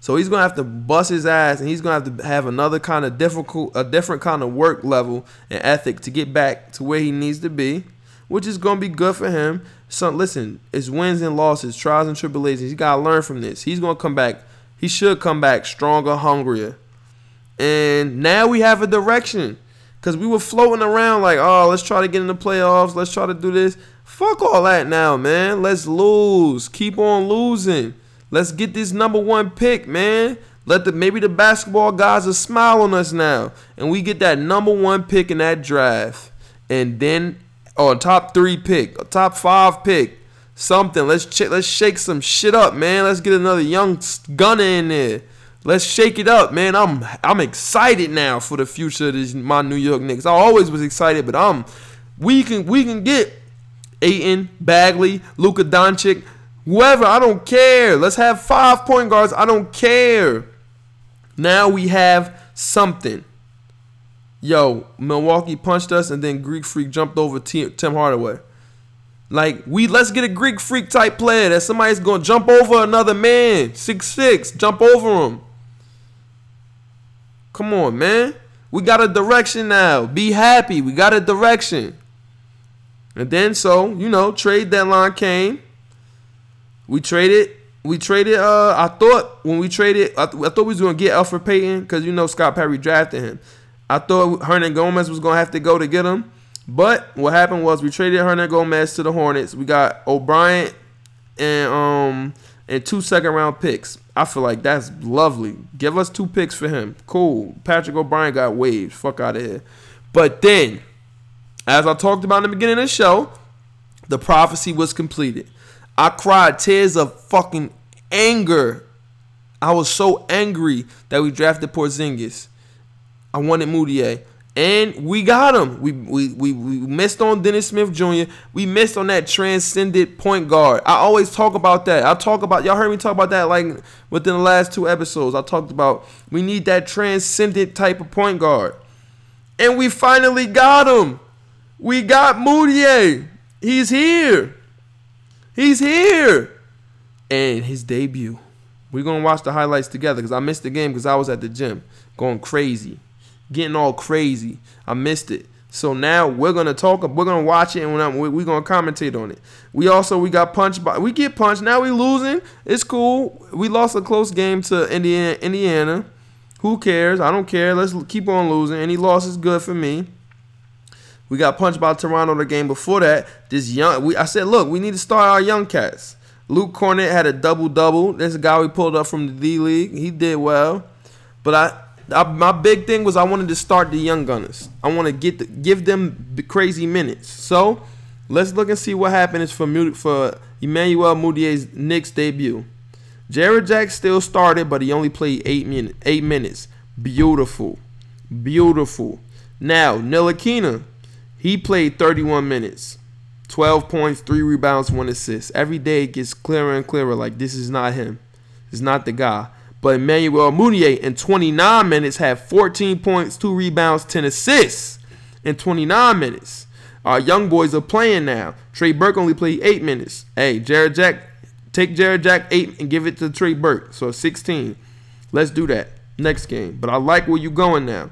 So he's going to have to bust his ass, and he's going to have to have another kind of difficult, a different kind of work level and ethic to get back to where he needs to be, which is going to be good for him. So, listen, it's wins and losses, trials and tribulations. He's got to learn from this. He's going to come back. He should come back stronger, hungrier. And now we have a direction. Because we were floating around like, oh, let's try to get in the playoffs. Let's try to do this. Fuck all that now, man. Let's lose. Keep on losing. Let's get this number one pick, man. Let the maybe the basketball guys will smile on us now. And we get that number one pick in that draft. And then, or oh, top three pick, a top five pick. Something. Let's ch- let's shake some shit up, man. Let's get another young gunner in there. Let's shake it up, man. I'm I'm excited now for the future of this, my New York Knicks. I always was excited, but I'm we can we can get Ayton, Bagley, Luka Doncic, whoever. I don't care. Let's have five point guards. I don't care. Now we have something. Yo, Milwaukee punched us, and then Greek Freak jumped over Tim Hardaway. Like, we let's get a Greek freak type player that somebody's going to jump over another man. six six, jump over him. Come on, man. We got a direction now. Be happy. We got a direction. And then, so, you know, trade deadline came. We traded. We traded, uh, I thought when we traded, I, th- I thought we was going to get Elfrid Payton because, you know, Scott Perry drafted him. I thought Hernan Gomez was going to have to go to get him. But what happened was we traded Hernan Gomez to the Hornets. We got O'Brien and um and two second round picks. I feel like that's lovely. Give us two picks for him. Cool. Patrick O'Brien got waived. Fuck out of here. But then, as I talked about in the beginning of the show, the prophecy was completed. I cried tears of fucking anger. I was so angry that we drafted Porzingis. I wanted Mudiay. And we got him. We, we we we missed on Dennis Smith Junior We missed on that transcendent point guard. I always talk about that. I talk about, y'all heard me talk about that like within the last two episodes. I talked about we need that transcendent type of point guard. And we finally got him. We got Mudiay. He's here. He's here. And his debut. We're going to watch the highlights together because I missed the game because I was at the gym going crazy, getting all crazy. I missed it. So now we're going to talk. We're going to watch it and we're going to commentate on it. We also, we got punched by, we get punched. Now we're losing. It's cool. We lost a close game to Indiana. Indiana. Who cares? I don't care. Let's keep on losing. Any loss is good for me. We got punched by Toronto the game before that. This young, we, I said, look, we need to start our young cats. Luke Cornett had a double-double. This guy we pulled up from the D-League. He did well. But I, I, my big thing was I wanted to start the young gunners. I want to get the, give them the crazy minutes. So let's look and see what happened is for, for Emmanuel Mudiay's Knicks debut. Jared Jack still started, but he only played eight, minute, eight minutes. Beautiful. Beautiful. Now, Ntilikina, he played thirty-one minutes. twelve points, three rebounds, one assist. Every day it gets clearer and clearer. Like, this is not him. It's not the guy. But Emmanuel Mudiay in twenty-nine minutes had fourteen points, two rebounds, ten assists in twenty-nine minutes. Our young boys are playing now. Trey Burke only played eight minutes. Hey, Jared Jack, take Jared Jack eight and give it to Trey Burke. So sixteen. Let's do that next game. But I like where you're going now.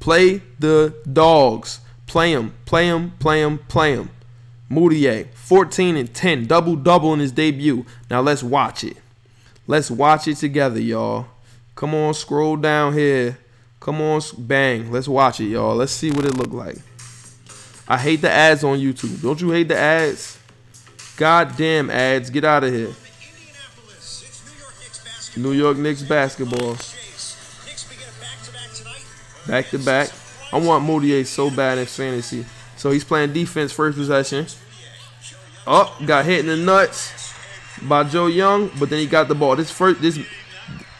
Play the dogs. Play him, play him, play him, play him. Mudiay, fourteen and ten, double-double in his debut. Now let's watch it. Let's watch it together, y'all. Come on, scroll down here. Come on, bang. Let's watch it, y'all. Let's see what it looked like. I hate the ads on YouTube. Don't you hate the ads? Goddamn ads. Get out of here. New York Knicks basketball. Back-to-back. I want Mudiay so bad in fantasy. So he's playing defense first possession. Oh, got hit in the nuts by Joe Young, but then he got the ball. This first, this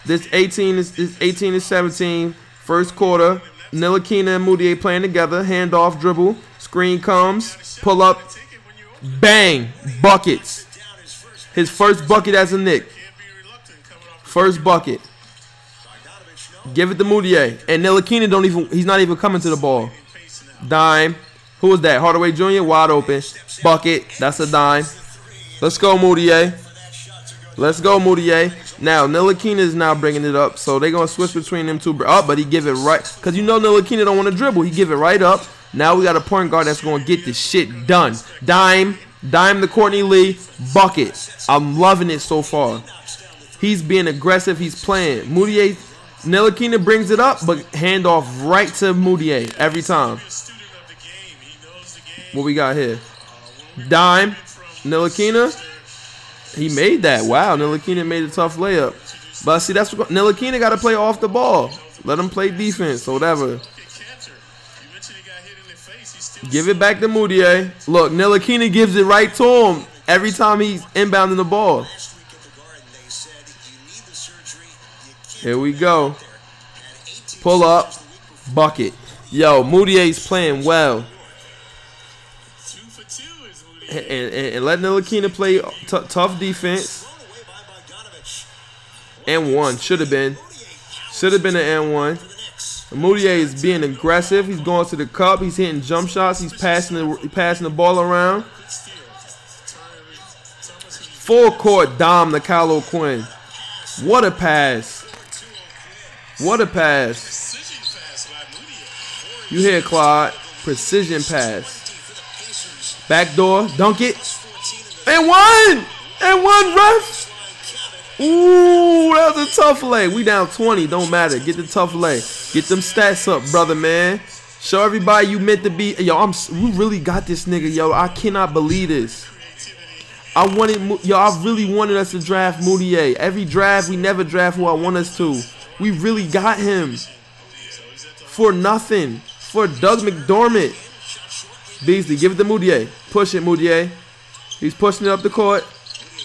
this eighteen is this eighteen is seventeen. First quarter, Ntilikina and Mudiay playing together. Handoff, dribble, screen comes, pull up, bang, buckets. His first bucket as a Knick. First bucket. Give it to Mudiay. And Ntilikina don't even, he's not even coming to the ball. Dime. Who was that? Hardaway Junior Wide open. Bucket. That's a dime. Let's go, Mudiay. Let's go, Mudiay. Now, Ntilikina is now bringing it up. So they're going to switch between them two. Oh, but he give it right. Because you know Ntilikina don't want to dribble. He give it right up. Now we got a point guard that's going to get this shit done. Dime. Dime to Courtney Lee. Bucket. I'm loving it so far. He's being aggressive. He's playing. Mudiay. Ntilikina brings it up, but handoff right to Mudiay every time. What we got here? Dime. Ntilikina. He made that. Wow, Ntilikina made a tough layup. But see, that's what Ntilikina got to play off the ball. Let him play defense or whatever. Give it back to Mudiay. Look, Ntilikina gives it right to him every time he's inbounding the ball. Here we go. Pull up. Bucket. Yo, Mudiay's playing well. And, and, and let Ntilikina play t tough defense. And one. Should have been. Should have been an and one. Mudiay is being aggressive. He's going to the cup. He's hitting jump shots. He's passing the, passing the ball around. Full court dom to Kyle O'Quinn. What a pass. What a pass. You hear Clyde. Precision pass. Backdoor. Dunk it. And one. And one, ref. Ooh, that was a tough lay. We down twenty. Don't matter. Get the tough lay. Get them stats up, brother, man. Show everybody you meant to be. Yo, I'm, we really got this nigga, yo. I cannot believe this. I wanted, yo, I really wanted us to draft Mudiay. Every draft, we never draft who I want us to. We really got him for nothing. For Doug McDermott. Beasley, give it to Mudiay. Push it, Mudiay. He's pushing it up the court.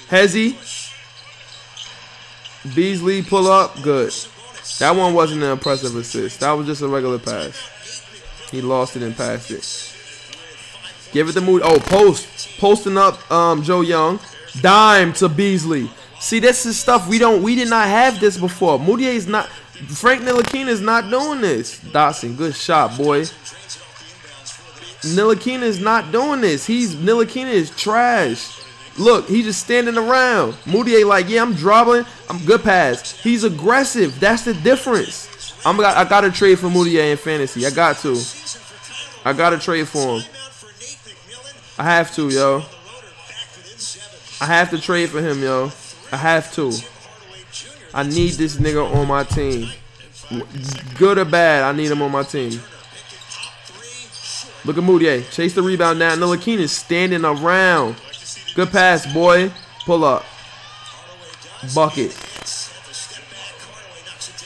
Hezzy. Beasley, pull up. Good. That one wasn't an impressive assist. That was just a regular pass. He lost it and passed it. Give it to Mudiay. Oh, post. Posting up um, Joe Young. Dime to Beasley. See, this is stuff we don't, we did not have this before. Mudiay's not, Frank Ntilikina's not doing this. Dotson, good shot, boy. Ntilikina's not doing this. He's Ntilikina is trash. Look, he's just standing around. Mudiay like, yeah, I'm dribbling. I'm good pass. He's aggressive. That's the difference. I'm I got to trade for Mudiay in fantasy. I got to. I got to trade for him. I have to, yo. I have to trade for him, yo. I have to. I need this nigga on my team. Good or bad, I need him on my team. Look at Mudiay. Chase the rebound now. Ntilikina is standing around. Good pass, boy. Pull up. Bucket.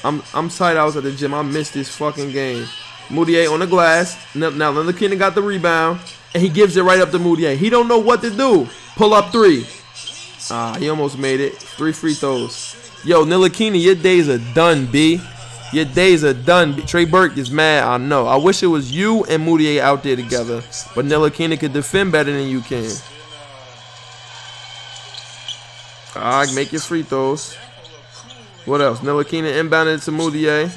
I'm I'm tight. I was at the gym. I missed this fucking game. Mudiay on the glass. Now, now Ntilikina got the rebound. And he gives it right up to Mudiay. He don't know what to do. Pull up three. Ah, he almost made it. Three free throws. Yo, Ntilikina, your days are done, B. Your days are done. Trey Burke is mad. I know. I wish it was you and Mudiay out there together. But Ntilikina could defend better than you can. Ah, make your free throws. What else? Ntilikina inbounded to Mudiay.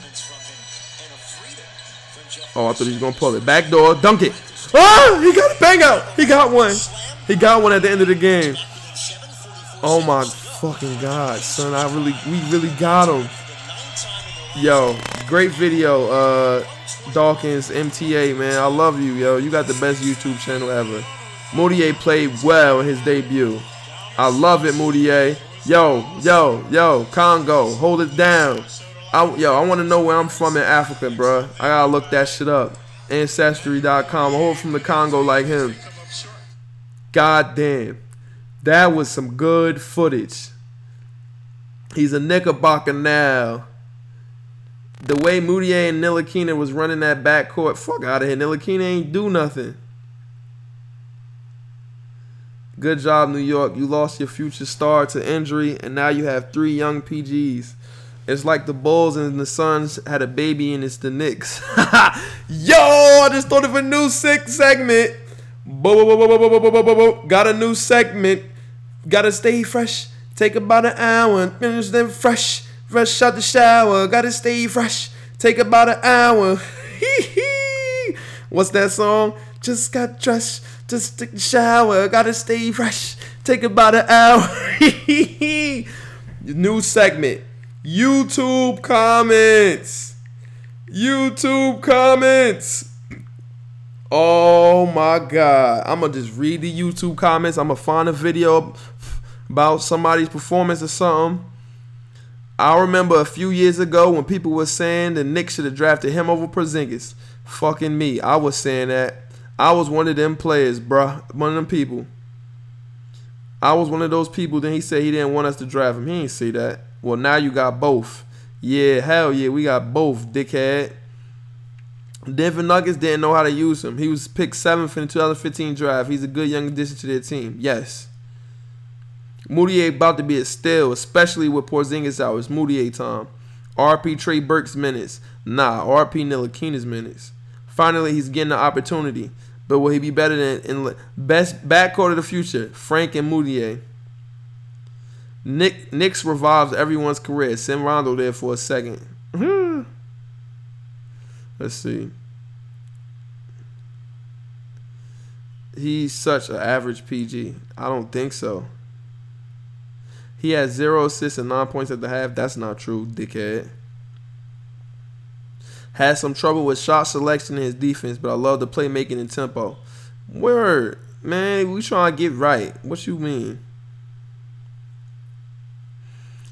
Oh, I thought he was going to pull it. Back door. Dunk it. Oh, he got a bang out. He got one. He got one at the end of the game. Oh, my fucking God, son. I really, we really got him. Yo, great video, uh, Dawkins, M T A, man. I love you, yo. You got the best YouTube channel ever. Mudiay played well in his debut. I love it, Mudiay. Yo, yo, yo, Congo, hold it down. I, yo, I want to know where I'm from in Africa, bro. I gotta look that shit up. Ancestry dot com. I hold from the Congo like him. God damn. That was some good footage. He's a Knickerbocker now. The way Mudiay and Ntilikina was running that backcourt. Fuck out of here. Ntilikina ain't do nothing. Good job, New York. You lost your future star to injury, and now you have three young P Gs. It's like the Bulls and the Suns had a baby, and it's the Knicks. Yo, I just thought of a new sick segment. Bo -bo -bo -bo -bo -bo -bo -bo -bo -bo. Got a new segment. Gotta stay fresh. Take about an hour and finish them fresh. Fresh out the shower. Gotta stay fresh. Take about an hour. What's that song? Just got dressed. Just take a shower, gotta stay fresh. Take about an hour. New segment. YouTube comments. YouTube comments. Oh my God. I'm gonna just read the YouTube comments. I'm gonna find a video about somebody's performance or something. I remember a few years ago when people were saying the Knicks should have drafted him over Porzingis. Fucking me. I was saying that. I was one of them players, bruh. One of them people. I was one of those people. Then he said he didn't want us to draft him. He ain't see that. Well, now you got both. Yeah, hell yeah. We got both, dickhead. Denver Nuggets didn't know how to use him. He was picked seventh in the two thousand fifteen draft. He's a good young addition to their team. Yes. Mudiay about to be a steal, especially with Porzingis out. It's Mudiay time. R P Trey Burke's minutes. Nah, R P Ntilikina's minutes. Finally, he's getting the opportunity. But will he be better than in best backcourt of the future? Frank and Mudiay. Nick Knicks revives everyone's career. Send Rondo there for a second. Let's see. He's such an average P G. I don't think so. He has zero assists and nine points at the half. That's not true, dickhead. Had some trouble with shot selection in his defense, but I love the playmaking and tempo. Word. Man, we trying to get right. What you mean?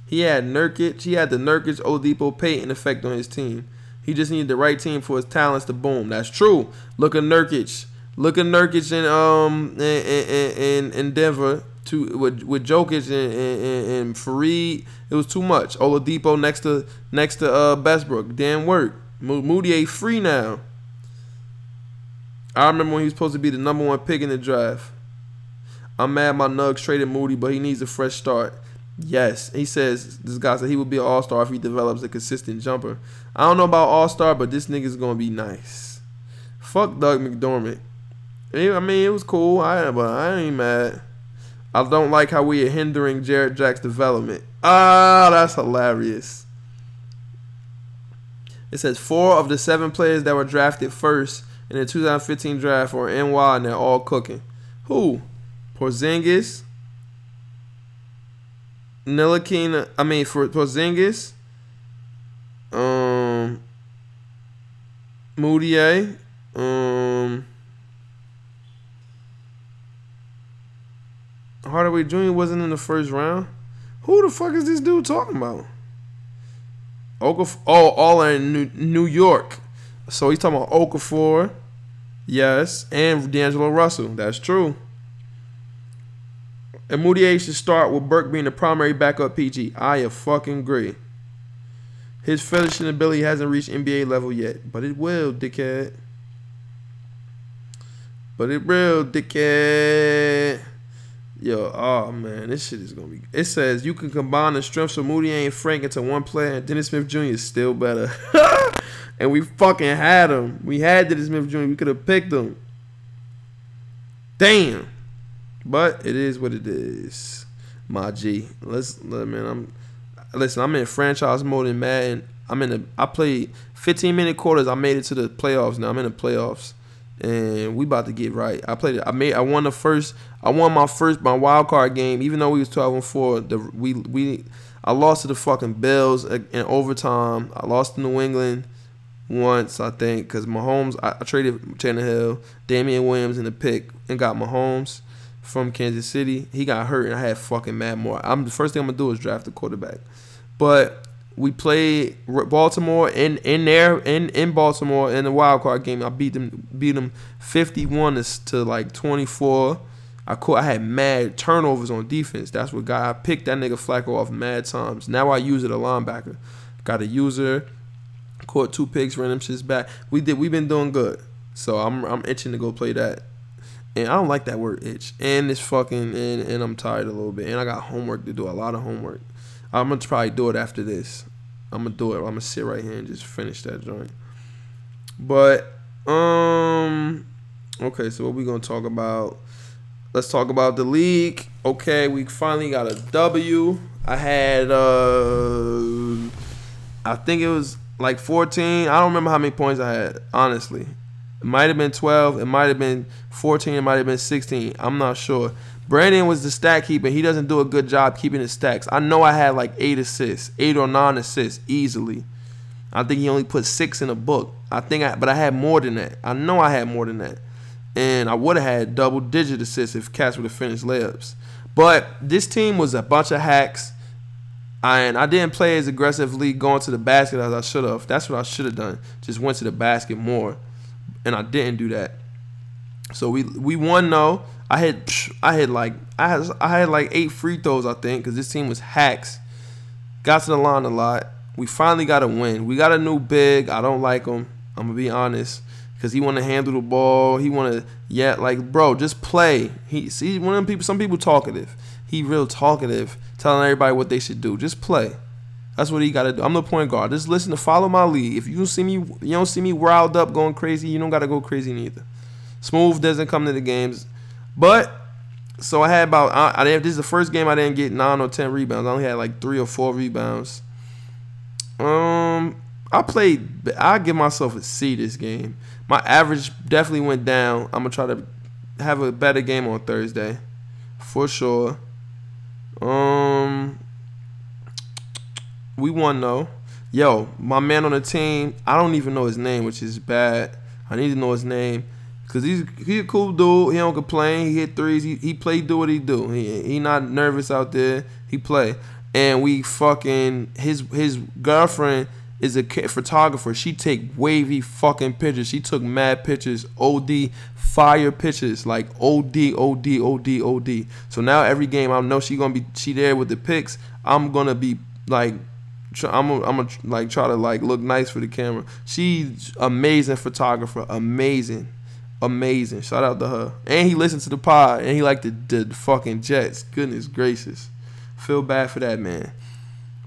He had Nurkic. He had the Nurkic, Oladipo, Payton effect on his team. He just needed the right team for his talents to boom. That's true. Look at Nurkic. Look at Nurkic in um in in, in, in Denver to with with Jokic and, and, and Fareed. It was too much. Oladipo next to next to uh Westbrook. Damn work. Mudiay free now. I remember when he was supposed to be the number one pick in the draft. I'm mad my Nugs traded Moody, but he needs a fresh start. Yes, he says, this guy said he will be an all-star if he develops a consistent jumper. I don't know about all-star, but this nigga's going to be nice. Fuck Doug McDermott. I mean, it was cool, I, but I ain't mad. I don't like how we are hindering Jarrett Jack's development. Ah, that's hilarious. It says four of the seven players that were drafted first in the two thousand fifteen draft were N Y, and they're all cooking. Who? Porzingis. Ntilikina. I mean, for Porzingis. Um. Mudiay. Um. Hardaway Junior wasn't in the first round. Who the fuck is this dude talking about? Okafor, oh, all are in New, New York. So he's talking about Okafor. Yes. And D'Angelo Russell. That's true. And Moutier should start with Burke being the primary backup P G. I fucking agree. His finishing ability hasn't reached N B A level yet. But it will, dickhead. But it will, dickhead. Yo, oh, man, this shit is going to be... It says, you can combine the strengths of Moutier and Frank into one player, and Dennis Smith Junior is still better. And we fucking had him. We had Dennis Smith Junior We could have picked him. Damn. But it is what it is, my G. Let's, man, I'm... Listen, I'm in franchise mode in Madden. I'm in the... I played fifteen-minute quarters. I made it to the playoffs now. I'm in the playoffs. And we about to get right. I played it. I made. I won the first. I won my first my wild card game. Even though we was twelve and four, the we we I lost to the fucking Bills in overtime. I lost to New England once, I think, because Mahomes. I, I traded Channing Hill, Damian Williams in the pick, and got Mahomes from Kansas City. He got hurt, and I had fucking mad more. I'm the first thing I'm gonna do is draft a quarterback. But we played Baltimore in in there in, in Baltimore in the wild card game. I beat them beat them fifty-one to like twenty-four. I caught, I had mad turnovers on defense. That's what got I picked that nigga Flacco off mad times. Now I use it a linebacker. Got a user. Caught two picks, ran them shits back. We did. We've been doing good. So I'm I'm itching to go play that. And I don't like that word itch. And it's fucking and and I'm tired a little bit. And I got homework to do. A lot of homework. I'm going to probably do it after this. I'm going to do it. I'm going to sit right here and just finish that joint. But, um, okay, so what we going to talk about? Let's talk about the league. Okay, we finally got a W. I had, uh, I think it was like fourteen. I don't remember how many points I had, honestly. It might have been twelve. It might have been fourteen. It might have been sixteen. I'm not sure. Brandon was the stat keeper. He doesn't do a good job keeping his stacks. I know I had like eight assists, eight or nine assists easily. I think he only put six in a book. I think, I, but I had more than that. I know I had more than that, and I would have had double-digit assists if Cass would have finished layups. But this team was a bunch of hacks, and I didn't play as aggressively going to the basket as I should have. That's what I should have done. Just went to the basket more, and I didn't do that. So we we won though. I had I had like I had I had like eight free throws, I think, because this team was hacks. Got to the line a lot. We finally got a win. We got a new big. I don't like him. I'm gonna be honest, because he want to handle the ball. He want to yeah, like bro, just play. He see one of them people. Some people talkative. He real talkative, telling everybody what they should do. Just play. That's what he got to do. I'm the point guard. Just listen to follow my lead. If you see me, you don't see me riled up going crazy. You don't gotta go crazy neither. Smooth doesn't come to the games. But, so I had about, I, I didn't, this is the first game I didn't get nine or ten rebounds. I only had like three or four rebounds. Um, I played, I give myself a C this game. My average definitely went down. I'm going to try to have a better game on Thursday, for sure. Um, we won though. Yo, my man on the team, I don't even know his name, which is bad. I need to know his name. Cause he's he a cool dude. He don't complain. He hit threes. He he play do what he do. He he not nervous out there. He play. And we fucking his his girlfriend is a photographer. She take wavy fucking pictures. She took mad pictures. O D fire pictures. Like O D O D O D O D. So now every game I know she gonna be she there with the pics. I'm gonna be like. I'm a, I'm a, like try to like look nice for the camera. She's amazing photographer. Amazing. Amazing. Shout out to her. And he listened to the pod. And he liked the, the fucking Jets. Goodness gracious. Feel bad for that, man.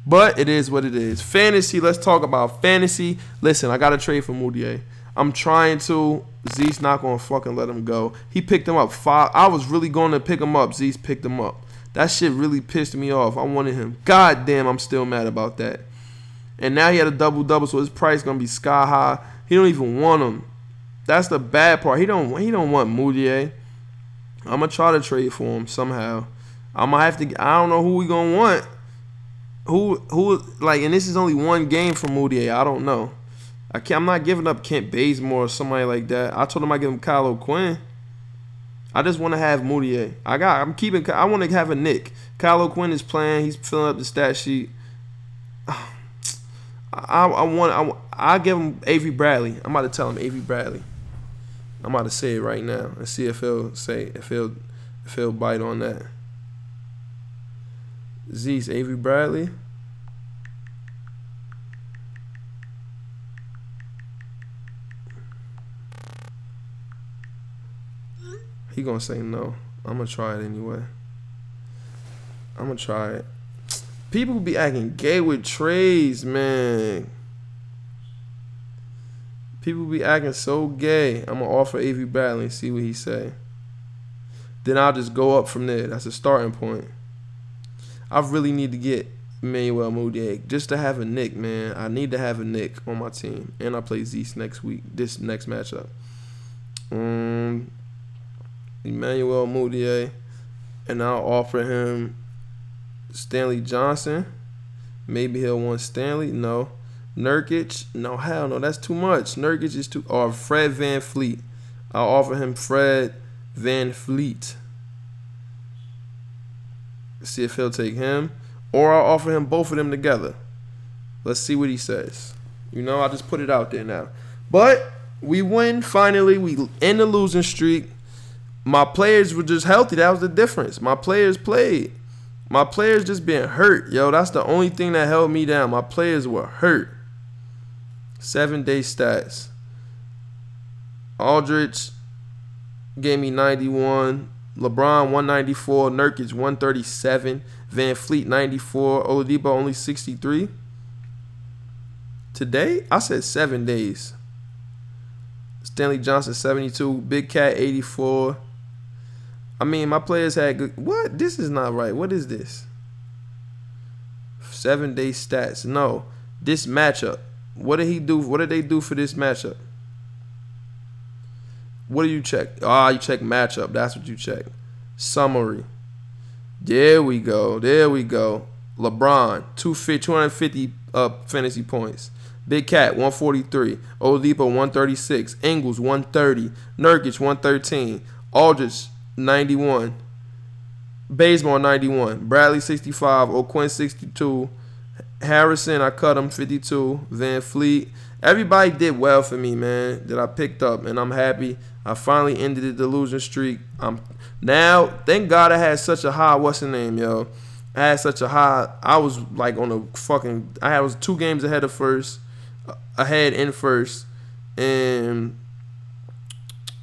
But it is what it is. Fantasy. Let's talk about fantasy. Listen, I got to trade for Moutier. I'm trying to. Zeke's not going to fucking let him go. He picked him up. five. I was really going to pick him up. Zeke picked him up. That shit really pissed me off. I wanted him. God damn, I'm still mad about that. And now he had a double-double, so his price going to be sky high. He don't even want him. That's the bad part. He don't he don't want Mudiay. I'm going to try to trade for him somehow. I'm going to have to – I don't know who we going to want. Who – who like, and this is only one game for Mudiay. I don't know. I can't, I'm not giving up Kent Bazemore or somebody like that. I told him I'd give him Kyle O'Quinn. I just want to have Mudiay. I got – I'm keeping – I want to have a Nick. Kyle O'Quinn is playing. He's filling up the stat sheet. I, I want I I'll give him Avery Bradley. I'm about to tell him Avery Bradley. I'm about to say it right now and see if he'll say if he'll if he'll bite on that. Z's Avery Bradley. He gonna say no. I'm gonna try it anyway. I'm gonna try it. People be acting gay with trades, man. People be acting so gay. I'm going to offer Avery Bradley and see what he say. Then I'll just go up from there. That's a starting point. I really need to get Emmanuel Mudiay just to have a Nick, man. I need to have a Nick on my team. And I play Zeke next week, this next matchup. Um, Emmanuel Mudiay. And I'll offer him Stanley Johnson. Maybe he'll want Stanley. No. Nurkic. No, hell no. That's too much. Nurkic is too... Or Fred Van Fleet. I'll offer him Fred Van Fleet. See if he'll take him. Or I'll offer him both of them together. Let's see what he says. You know, I just put it out there now. But we win finally. We end the losing streak. My players were just healthy. That was the difference. My players played. My players just been hurt, yo. That's the only thing that held me down. My players were hurt. Seven-day stats. Aldridge gave me ninety-one. LeBron, one ninety-four. Nurkic, one thirty-seven. Van Fleet, ninety-four. Oladipo, only sixty-three. Today, I said seven days. Stanley Johnson, seventy-two. Big Cat, eighty-four. I mean, my players had good... What? This is not right. What is this? Seven-day stats. No. This matchup. What did he do? What did they do for this matchup? What do you check? Ah, you check matchup. That's what you check. Summary. There we go. There we go. LeBron, two hundred fifty uh, fantasy points. Big Cat, one forty-three. Oladipo, one thirty-six. Ingles, one thirty. Nurkic, one thirteen. Aldridge, ninety-one. Bazemore, ninety-one. Bradley, sixty-five. O'Quinn, sixty-two. Harrison, I cut him, fifty-two. Van Fleet. Everybody did well for me, man, that I picked up, and I'm happy. I finally ended the delusion streak. I'm now, thank God I had such a high, what's the name, yo? I had such a high. I was, like, on a fucking, I was two games ahead of first, ahead in first, and...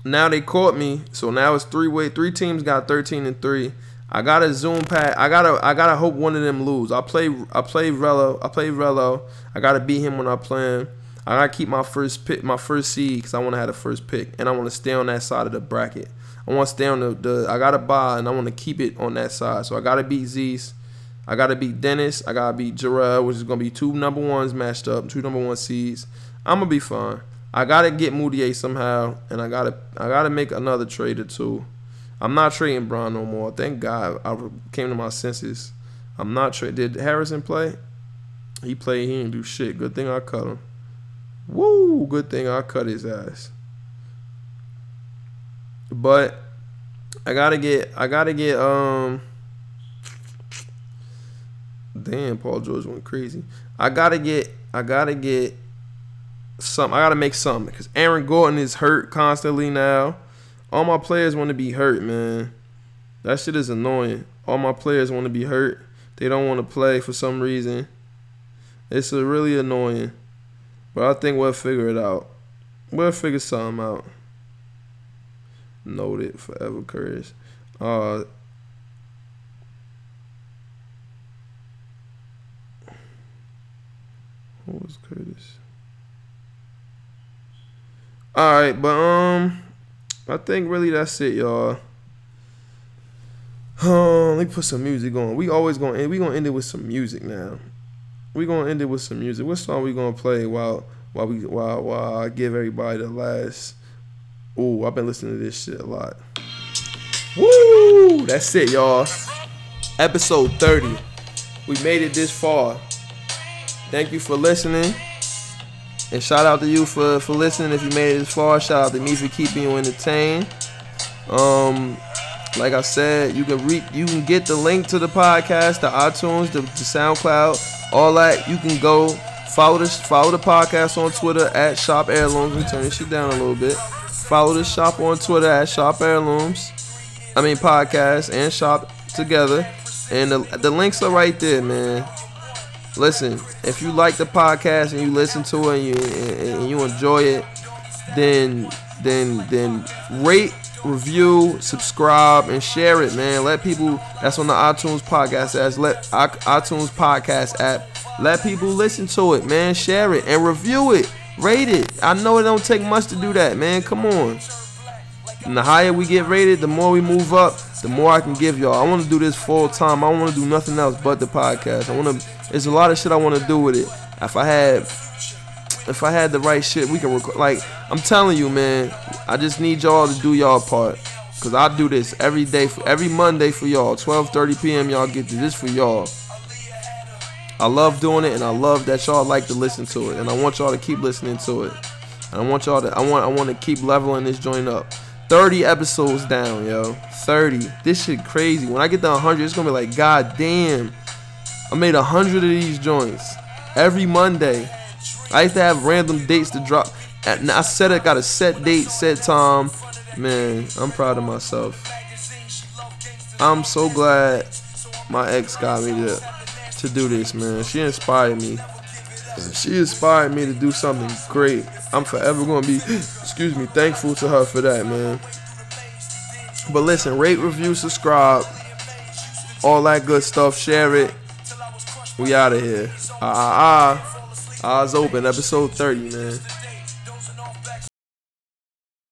Now they caught me, so now it's three-way. Three teams got thirteen and three. I got a zoom pack. I gotta, I gotta hope one of them lose. I play, I play Rello. I play Rello. I gotta beat him when I play him. I gotta keep my first pick, my first seed, because I want to have the first pick, and I want to stay on that side of the bracket. I want to stay on the, the. I gotta buy, and I want to keep it on that side. So I gotta beat Z's. I gotta beat Dennis. I gotta beat Jarrell, which is gonna be two number ones matched up, two number one seeds. I'm gonna be fine. I gotta get Mudiay somehow, and I gotta I gotta make another trade or two. I'm not trading Brown no more. Thank God I came to my senses. I'm not trading. Did Harrison play? He played. He didn't do shit. Good thing I cut him. Woo! Good thing I cut his ass. But I gotta get I gotta get um. Damn, Paul George went crazy. I gotta get I gotta get. Some I gotta make something because Aaron Gordon is hurt constantly now. All my players want to be hurt, man. That shit is annoying. All my players want to be hurt. They don't want to play for some reason. It's a really annoying. But I think we'll figure it out. We'll figure something out. Noted forever, Courage. Uh. Who was Curtis? All right, but um, I think really that's it, y'all. Um, let me put some music on. We always gonna end, we gonna end it with some music now. we gonna end it with some music. What song we gonna play while while we while while I give everybody the last? Ooh, I've been listening to this shit a lot. Woo! That's it, y'all. Episode thirty. We made it this far. Thank you for listening. And shout out to you for, for listening. If you made it this far, shout out to me for keeping you entertained. Um, like I said, you can re- you can get the link to the podcast, the iTunes, the, the SoundCloud, all that. You can go follow the follow the podcast on Twitter at Shop Heirlooms. We turn this shit down a little bit. Follow the shop on Twitter at Shop Heirlooms. I mean podcast and shop together. And the, the links are right there, man. Listen, if you like the podcast and you listen to it and you, and you enjoy it, then then then rate, review, subscribe, and share it, man. Let people. That's on the iTunes podcast app. Let iTunes podcast app. Let people listen to it, man. Share it and review it. Rate it. I know it don't take much to do that, man. Come on. And the higher we get rated, the more we move up, the more I can give y'all. I want to do this full time. I want to do nothing else but the podcast. I want to. There's a lot of shit I want to do with it. If I had, if I had the right shit, we can record. Like I'm telling you, man. I just need y'all to do y'all part, cause I do this every day, for, every Monday for y'all. twelve thirty p.m. Y'all get to this for y'all. I love doing it, and I love that y'all like to listen to it, and I want y'all to keep listening to it. And I want y'all to. I want. I want to keep leveling this joint up. thirty episodes down, yo. thirty. This shit crazy. When I get to one hundred, it's going to be like, God damn. I made one hundred of these joints. Every Monday. I used to have random dates to drop. And I said I got a set date, set time. Man, I'm proud of myself. I'm so glad my ex got me to, to do this, man. She inspired me. She inspired me to do something great. I'm forever going to be, excuse me, thankful to her for that, man. But listen, rate, review, subscribe, all that good stuff. Share it. We out of here. Ah, ah, ah. Eyes open. Episode thirty, man.